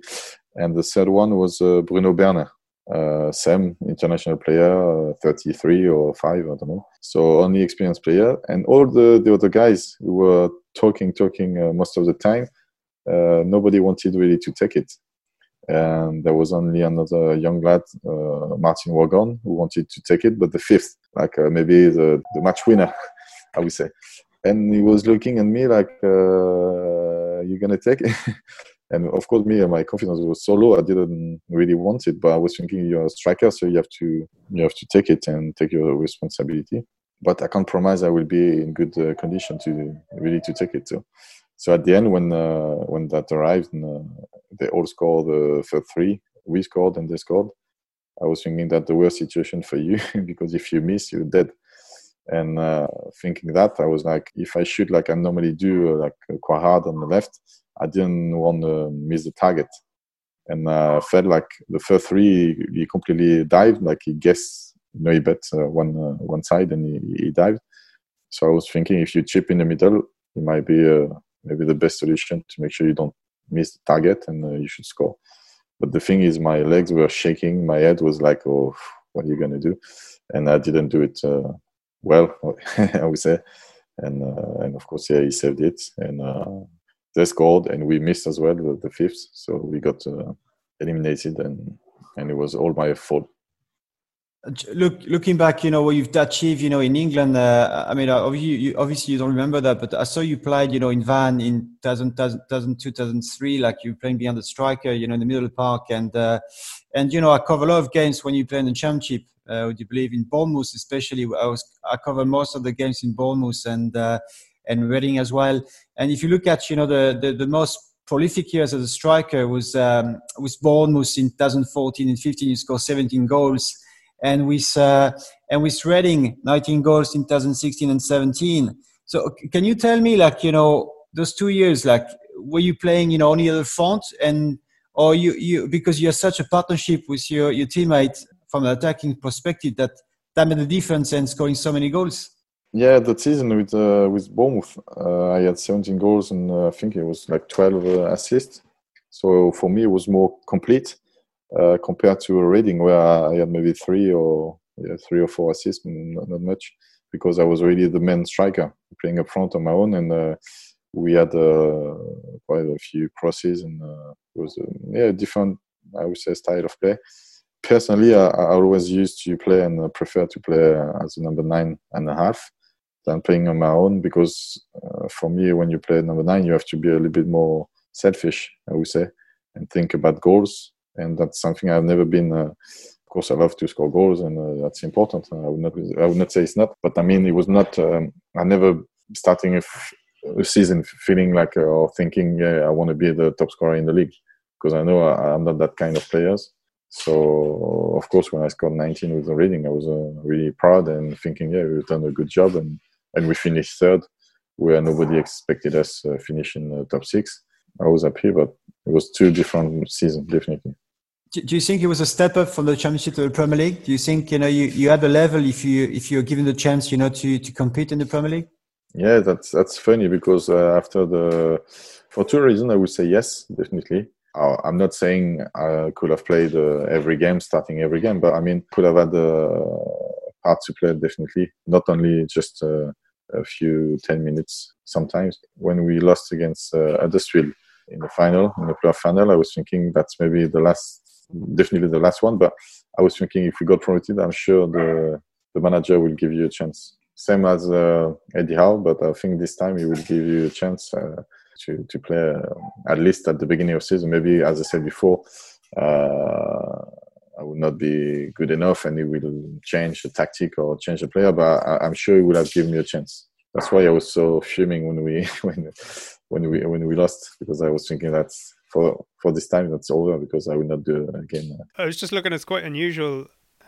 And the third one was uh, Bruno Berner. Uh, Sam, international player, uh, thirty-three or five, I don't know. So only experienced player, and all the, the other guys who were talking, talking uh, most of the time. Uh, nobody wanted really to take it, and there was only another young lad, uh, Martin Wagon, who wanted to take it, but the fifth, like uh, maybe the, the match winner, I would say. And he was looking at me like, uh, "You're gonna take it?" And of course, me and my confidence was so low, I didn't really want it. But I was thinking, you're a striker, so you have to you have to take it and take your responsibility. But I can't promise I will be in good uh, condition to really to take it. So, so at the end, when uh, when that arrived, and uh, they all scored uh, for three, we scored and they scored. I was thinking that the worst situation for you because if you miss, you're dead. And uh, thinking that, I was like, if I shoot like I normally do, like quite hard on the left. I didn't want to miss the target, and I uh, felt like the first three he completely dived, like he guessed, you know, he bet uh, one uh, one side and he, he dived. So I was thinking, if you chip in the middle, it might be uh, maybe the best solution to make sure you don't miss the target and uh, you should score. But the thing is, my legs were shaking, my head was like, "Oh, what are you gonna do?" And I didn't do it. Uh, well, I would say. And uh, and of course, yeah, he saved it. And uh, they scored, and we missed as well the, the fifth. So we got uh, eliminated, and and it was all my fault. Look, looking back, you know, what you've achieved, you know, in England, uh, I mean, obviously you, obviously you don't remember that, but I saw you played, you know, in Vannes in two thousand two, two thousand three, like you were playing behind the striker, you know, in the middle of the park. And, uh, and you know, I cover a lot of games when you play in the championship, uh, would you believe, in Bournemouth especially. I was I cover most of the games in Bournemouth and uh, and Reading as well. And if you look at, you know, the, the, the most prolific years as a striker was, um, was Bournemouth in two thousand fourteen and fifteen, you scored seventeen goals. And with uh, and with Reading, nineteen goals in two thousand sixteen and seventeen. So can you tell me, like, you know, those two years, like, were you playing, you know, on the other front, and or you, you because you have such a partnership with your your teammate from an attacking perspective that that made a difference and scoring so many goals? Yeah, that season with uh, with Bournemouth, uh, I had seventeen goals and uh, I think it was like twelve uh, assists. So for me, it was more complete. Uh, compared to Reading, where I had maybe three or yeah, three or four assists, not, not much, because I was really the main striker playing up front on my own, and uh, we had uh, quite a few crosses, and uh, it was a yeah, different, I would say, style of play. Personally, I, I always used to play and uh, prefer to play as a number nine and a half than playing on my own, because uh, for me, when you play number nine, you have to be a little bit more selfish, I would say, and think about goals. And that's something I've never been. Uh, of course, I love to score goals, and uh, that's important. I would not, I would not say it's not, but I mean, it was not. Um, I never starting a, f- a season feeling like uh, or thinking, yeah, I want to be the top scorer in the league, because I know I, I'm not that kind of players. So, of course, when I scored nineteen with the Reading, I was uh, really proud and thinking, yeah, we've done a good job, and, and we finished third, where nobody expected us uh, finishing the top six. I was happy, but it was two different seasons, definitely. Do you think it was a step up from the Championship to the Premier League? Do you think, you know, you, you had a level if you if you're given the chance, you know, to, to compete in the Premier League? Yeah, that's that's funny because uh, after the for two reasons I would say yes, definitely. I, I'm not saying I could have played uh, every game, starting every game, but I mean could have had a part to play definitely. Not only just uh, a few ten minutes. Sometimes when we lost against uh, Huddersfield in the final, in the playoff final, I was thinking that's maybe the last. Definitely the last one, but I was thinking if we got promoted, I'm sure the the manager will give you a chance. Same as uh, Eddie Howe, but I think this time he will give you a chance uh, to to play uh, at least at the beginning of season. Maybe as I said before, uh, I would not be good enough, and he will change the tactic or change the player. But I, I'm sure he will have given me a chance. That's why I was so fuming when we when when we when we lost, because I was thinking that's. For for this time, that's over because I will not do it again. I was just looking; it's quite unusual,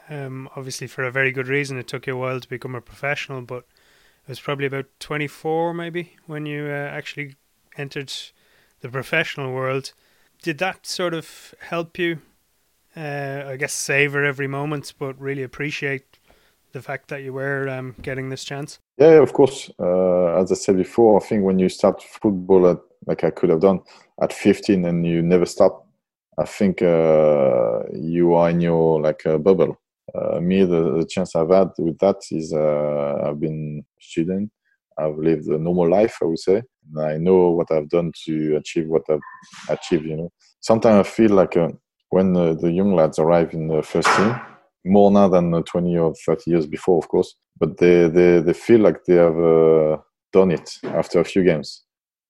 um, obviously for a very good reason. It took you a while to become a professional, but it was probably about twenty-four, maybe, when you uh, actually entered the professional world. Did that sort of help you? Uh, I guess savor every moment, but really appreciate the fact that you were um, getting this chance. Yeah, of course. Uh, as I said before, I think when you start football at like I could have done at fifteen and you never stop. I think uh, you are in your like uh, bubble. Uh, me, the, the chance I've had with that is uh, I've been a student. I've lived a normal life, I would say. And I know what I've done to achieve what I've achieved, you know. Sometimes I feel like uh, when uh, the young lads arrive in the first team, more now than twenty or thirty years before, of course, but they, they, they feel like they have uh, done it after a few games.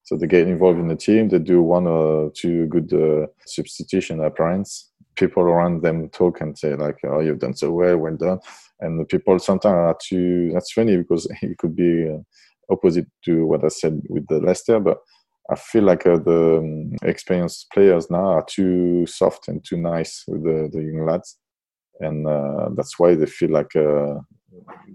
So they get involved in the team. They do one or two good uh, substitution appearance. People around them talk and say like, "Oh, you've done so well, well done." And the people sometimes are too. That's funny because it could be uh, opposite to what I said with the Leicester. But I feel like uh, the um, experienced players now are too soft and too nice with the, the young lads, and uh, that's why they feel like uh,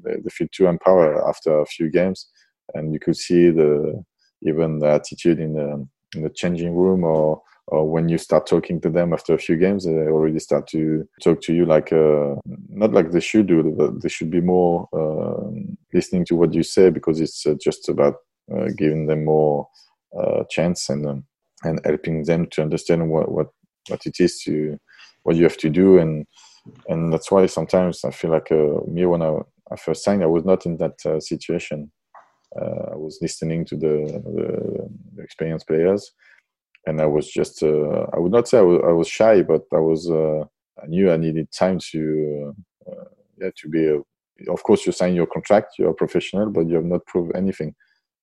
they, they feel too empowered after a few games. And you could see the. Even the attitude in the, in the changing room or, or when you start talking to them after a few games, they already start to talk to you like, uh, not like they should do, but they should be more uh, listening to what you say because it's uh, just about uh, giving them more uh, chance and um, and helping them to understand what, what, what it is to, what you have to do. And and that's why sometimes I feel like uh, me when I, at first sign, I was not in that uh, situation. Uh, I was listening to the, the, the experienced players, and I was just, uh, I would not say I was, I was shy, but I was, uh, I knew I needed time to, uh, yeah, to be, a, of course, you sign your contract, you're a professional, but you have not proved anything.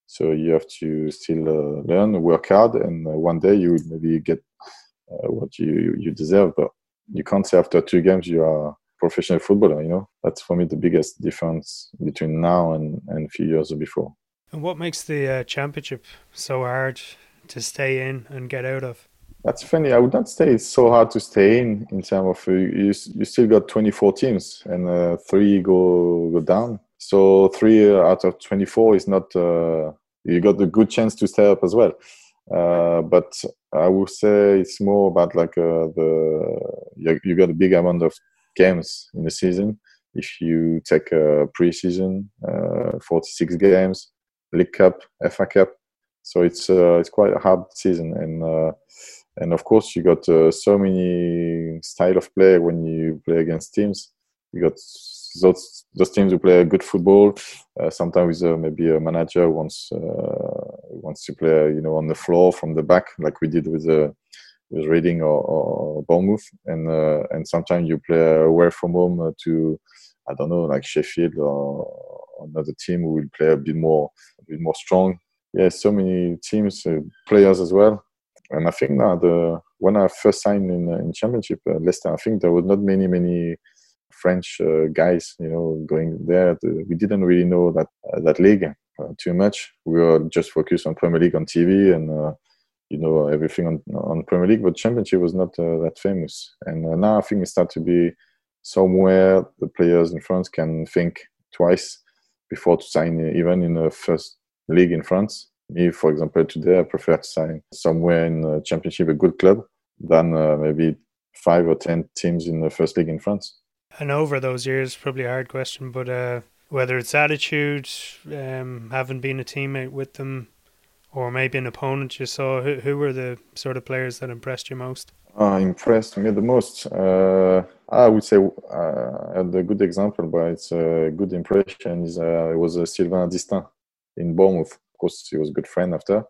So you have to still uh, learn, work hard, and uh, one day you will maybe get uh, what you, you deserve. But you can't say after two games you are a professional footballer, you know? That's for me the biggest difference between now and, and a few years before. And what makes the uh, championship so hard to stay in and get out of? That's funny. I would not say it's so hard to stay in, in terms of uh, you, you still got twenty-four teams and uh, three go, go down. So three out of twenty-four is not, uh, you got a good chance to stay up as well. Uh, but I would say it's more about like uh, the, you, you got a big amount of games in the season. If you take a uh, pre-season, uh, forty-six games, League Cup, F A Cup. So it's uh, it's quite a hard season. And uh, and of course you got uh, so many style of play when you play against teams. You got Those, those teams who play good football, uh, sometimes uh, maybe a manager wants uh, wants to play, you know, on the floor from the back, like we did with uh, with Reading or, or Bournemouth, and uh, and sometimes you play away from home to, I don't know, like Sheffield or another team who will play a bit more, a bit more strong. Yeah, so many teams, uh, players as well, and I think now the when I first signed in in Championship uh, Leicester, I think there was not many many. French uh, guys, you know, going there. We didn't really know that uh, that league uh, too much. We were just focused on Premier League on T V and, uh, you know, everything on, on Premier League. But Championship was not uh, that famous. And uh, now I think it starts to be somewhere the players in France can think twice before to sign, even in the first league in France. Me, for example, today I prefer to sign somewhere in the Championship, a good club, than uh, maybe five or ten teams in the first league in France. And over those years, probably a hard question, but uh, whether it's attitude, um, having been a teammate with them, or maybe an opponent you saw, who, who were the sort of players that impressed you most? Uh, impressed me the most? Uh, I would say uh, the good example, but it's a good impression, is uh, it was uh, Sylvain Distin in Bournemouth. Of course, he was a good friend after,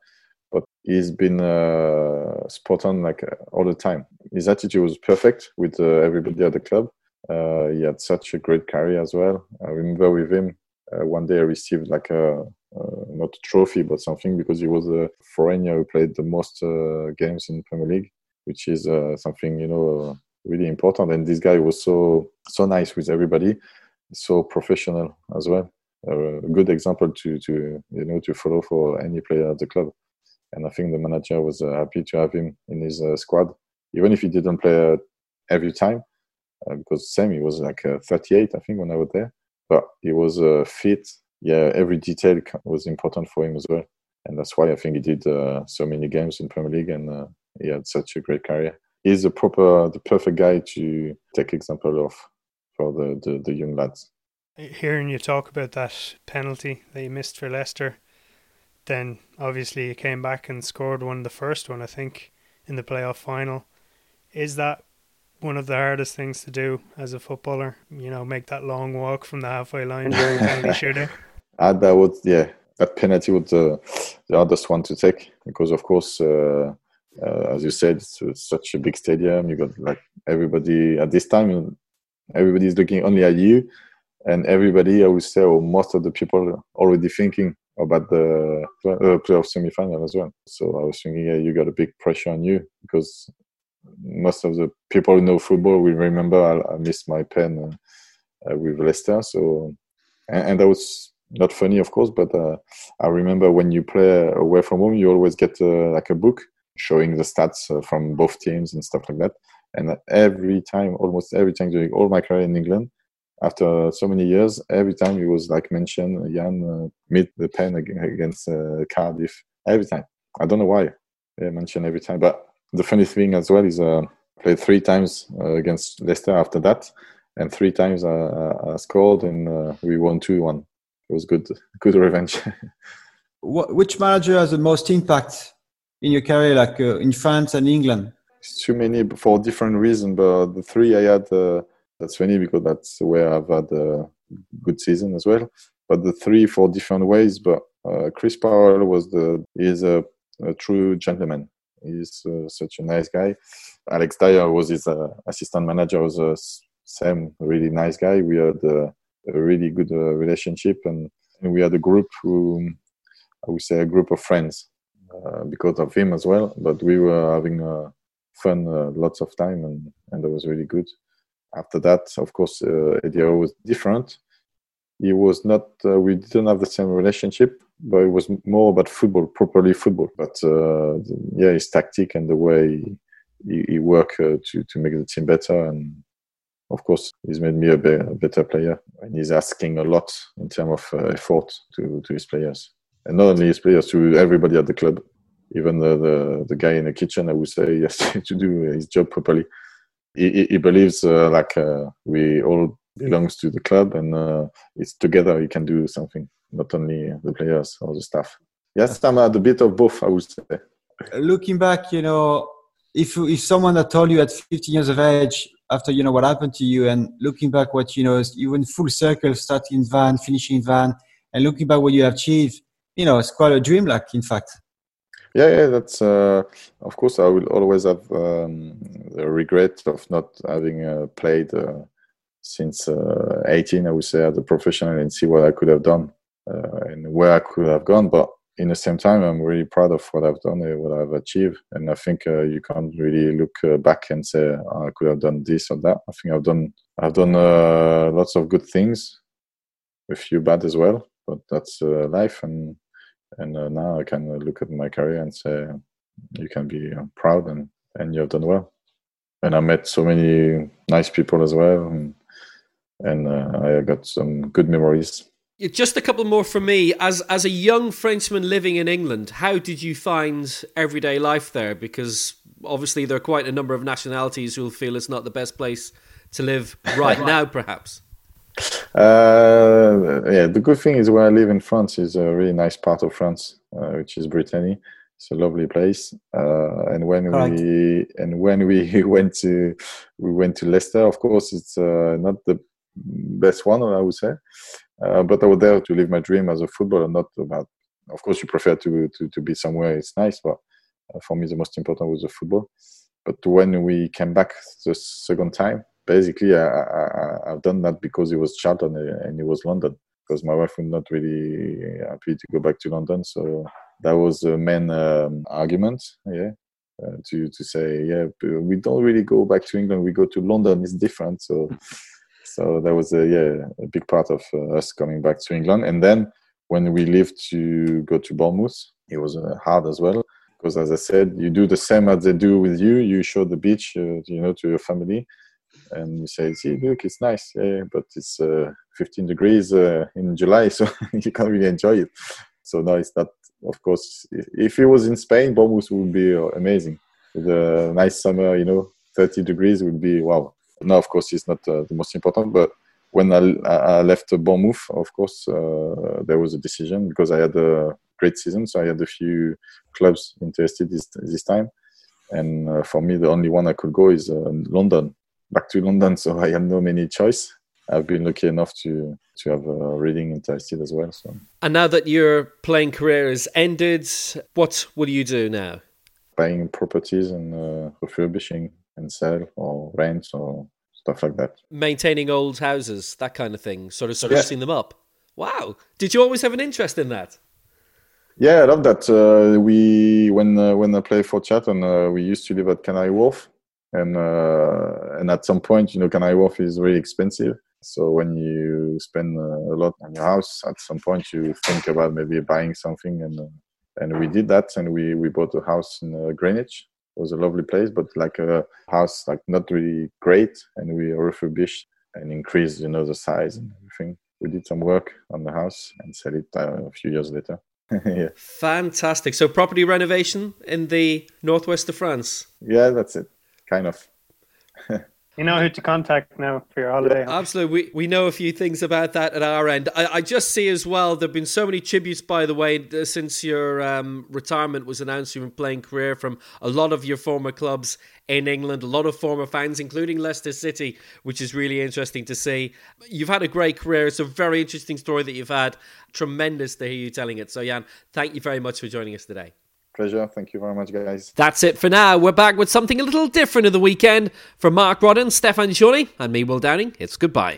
but he's been uh, spot on like all the time. His attitude was perfect with uh, everybody at the club. Uh, he had such a great career as well. I remember with him, uh, one day I received like a, uh, not a trophy, but something, because he was a foreigner who played the most uh, games in Premier League, which is uh, something, you know, really important. And this guy was so, so nice with everybody, so professional as well. Uh, a good example to, to, you know, to follow for any player at the club. And I think the manager was uh, happy to have him in his uh, squad, even if he didn't play uh, every time. Uh, because Sam, he was like uh, thirty-eight, I think, when I was there. But he was uh, fit. Yeah, every detail was important for him as well. And that's why I think he did uh, so many games in Premier League, and uh, he had such a great career. He's a proper, the perfect guy to take example of for the, the, the young lads. Hearing you talk about that penalty that you missed for Leicester, then obviously you came back and scored one, the first one, I think, in the playoff final. Is that one of the hardest things to do as a footballer, you know, make that long walk from the halfway line during penalty shootout? Uh, that would, yeah, that penalty was uh, the hardest one to take because, of course, uh, uh, as you said, it's, it's such a big stadium. You got like everybody at this time, everybody is looking only at you, and everybody, I would say, or most of the people, already thinking about the uh, playoff semi-final as well. So I was thinking, yeah, you got a big pressure on you because most of the people who know football will remember I, I missed my pen uh, uh, with Leicester. So, and, and that was not funny, of course, but uh, I remember when you play away from home, you always get uh, like a book showing the stats uh, from both teams and stuff like that. And every time, almost every time during all my career in England, after so many years, every time it was like mentioned, Yann uh, missed the pen against uh, Cardiff. Every time. I don't know why they mention every time, but the funny thing as well is I uh, played three times uh, against Leicester after that, and three times I, I, I scored, and uh, we won two one. It was good good revenge. What, which manager has the most impact in your career, like uh, in France and England? It's too many for different reasons, but the three I had, uh, that's funny because that's where I've had uh, good season as well. But the three, four different ways. But uh, Chris Powell was the is a, a true gentleman. He's uh, such a nice guy. Alex Dyer was his uh, assistant manager. Was a same really nice guy. We had uh, a really good uh, relationship, and, and we had a group who I would say a group of friends uh, because of him as well. But we were having uh, fun uh, lots of time, and and that was really good. After that, of course, uh, Eddie Howe was different. He was not. Uh, we didn't have the same relationship, but it was more about football, properly football. But uh, yeah, his tactic and the way he, he worked uh, to to make the team better, and of course, he's made me a, be- a better player. And he's asking a lot in terms of uh, effort to to his players, and not only his players, to everybody at the club, even the the, the guy in the kitchen. I would say he has to do his job properly. He, he, he believes uh, like uh, we all. Belongs to the club, and uh, it's together you can do something, not only the players or the staff. Yes, I'm a bit of both, I would say. Looking back, you know, if if someone had told you at fifteen years of age, after, you know, what happened to you, and looking back what, you know, even full circle, starting in Vannes, finishing in Vannes, and looking back what you achieved, you know, it's quite a dream, like, in fact. Yeah, yeah, that's, uh, of course, I will always have um, the regret of not having uh, played uh, since uh, eighteen, I would say, as a professional, and see what I could have done uh, and where I could have gone. But in the same time, I'm really proud of what I've done and what I've achieved. And I think uh, you can't really look uh, back and say, oh, I could have done this or that. I think I've done I've done uh, lots of good things, a few bad as well. But that's uh, life. And and uh, now I can look at my career and say, you can be proud and, and you have done well. And I met so many nice people as well. And, And uh, I got some good memories. Just a couple more from me. As as a young Frenchman living in England, how did you find everyday life there? Because obviously there are quite a number of nationalities who'll feel it's not the best place to live right now, perhaps. Uh, yeah, the good thing is where I live in France is a really nice part of France, uh, which is Brittany. It's a lovely place. Uh, and when All we right. and when we went to we went to Leicester, of course, it's uh, not the best one, I would say, uh, but I was there to live my dream as a footballer, not about, of course you prefer to to, to be somewhere it's nice, but for me the most important was the football. But when we came back the second time, basically I, I, I've done that because it was Charlton and it was London, because my wife was not really happy to go back to London, so that was the main um, argument, yeah. Uh, to, to say, yeah, we don't really go back to England, we go to London, it's different, so So that was a yeah a big part of uh, us coming back to England. And then when we lived to go to Bournemouth, it was uh, hard as well, because as I said, you do the same as they do with you. You show the beach, uh, you know, to your family, and you say, "See, look, it's nice, yeah, but it's uh, fifteen degrees uh, in July, so you can't really enjoy it." So now it's not. Of course, if it was in Spain, Bournemouth would be amazing. The nice summer, you know, thirty degrees would be wow. No, of course, it's not uh, the most important. But when I, I left Bournemouth, of course, uh, there was a decision because I had a great season. So I had a few clubs interested this, this time. And uh, for me, the only one I could go is uh, London, back to London. So I had no many choice. I've been lucky enough to, to have uh, Reading interested as well. So. And now that your playing career is ended, what will you do now? Buying properties and uh, refurbishing. And sell or rent or stuff like that. Maintaining old houses, that kind of thing, sort of sprucing yeah. them up. Wow! Did you always have an interest in that? Yeah, I love that. Uh, we when uh, when I played for Charlton, uh, we used to live at Canary Wharf, and uh, and at some point, you know, Canary Wharf is really expensive. So when you spend uh, a lot on your house, at some point you think about maybe buying something, and uh, and we did that, and we we bought a house in uh, Greenwich. It was a lovely place, but like a house, like not really great. And we refurbished and increased, you know, the size and everything. We did some work on the house and sell it uh, a few years later. Yeah. Fantastic. So property renovation in the northwest of France. Yeah, that's it. Kind of. You know who to contact now for your holiday. Yeah, absolutely. We we know a few things about that at our end. I, I just see as well, there have been so many tributes, by the way, since your um, retirement was announced. You've been playing career from a lot of your former clubs in England, a lot of former fans, including Leicester City, which is really interesting to see. You've had a great career. It's a very interesting story that you've had. Tremendous to hear you telling it. So, Yann, thank you very much for joining us today. Pleasure. Thank you very much, guys. That's it for now. We're back with something a little different of the weekend. From Mark Rodden, Stefan Jorny, and me, Will Downing, it's goodbye.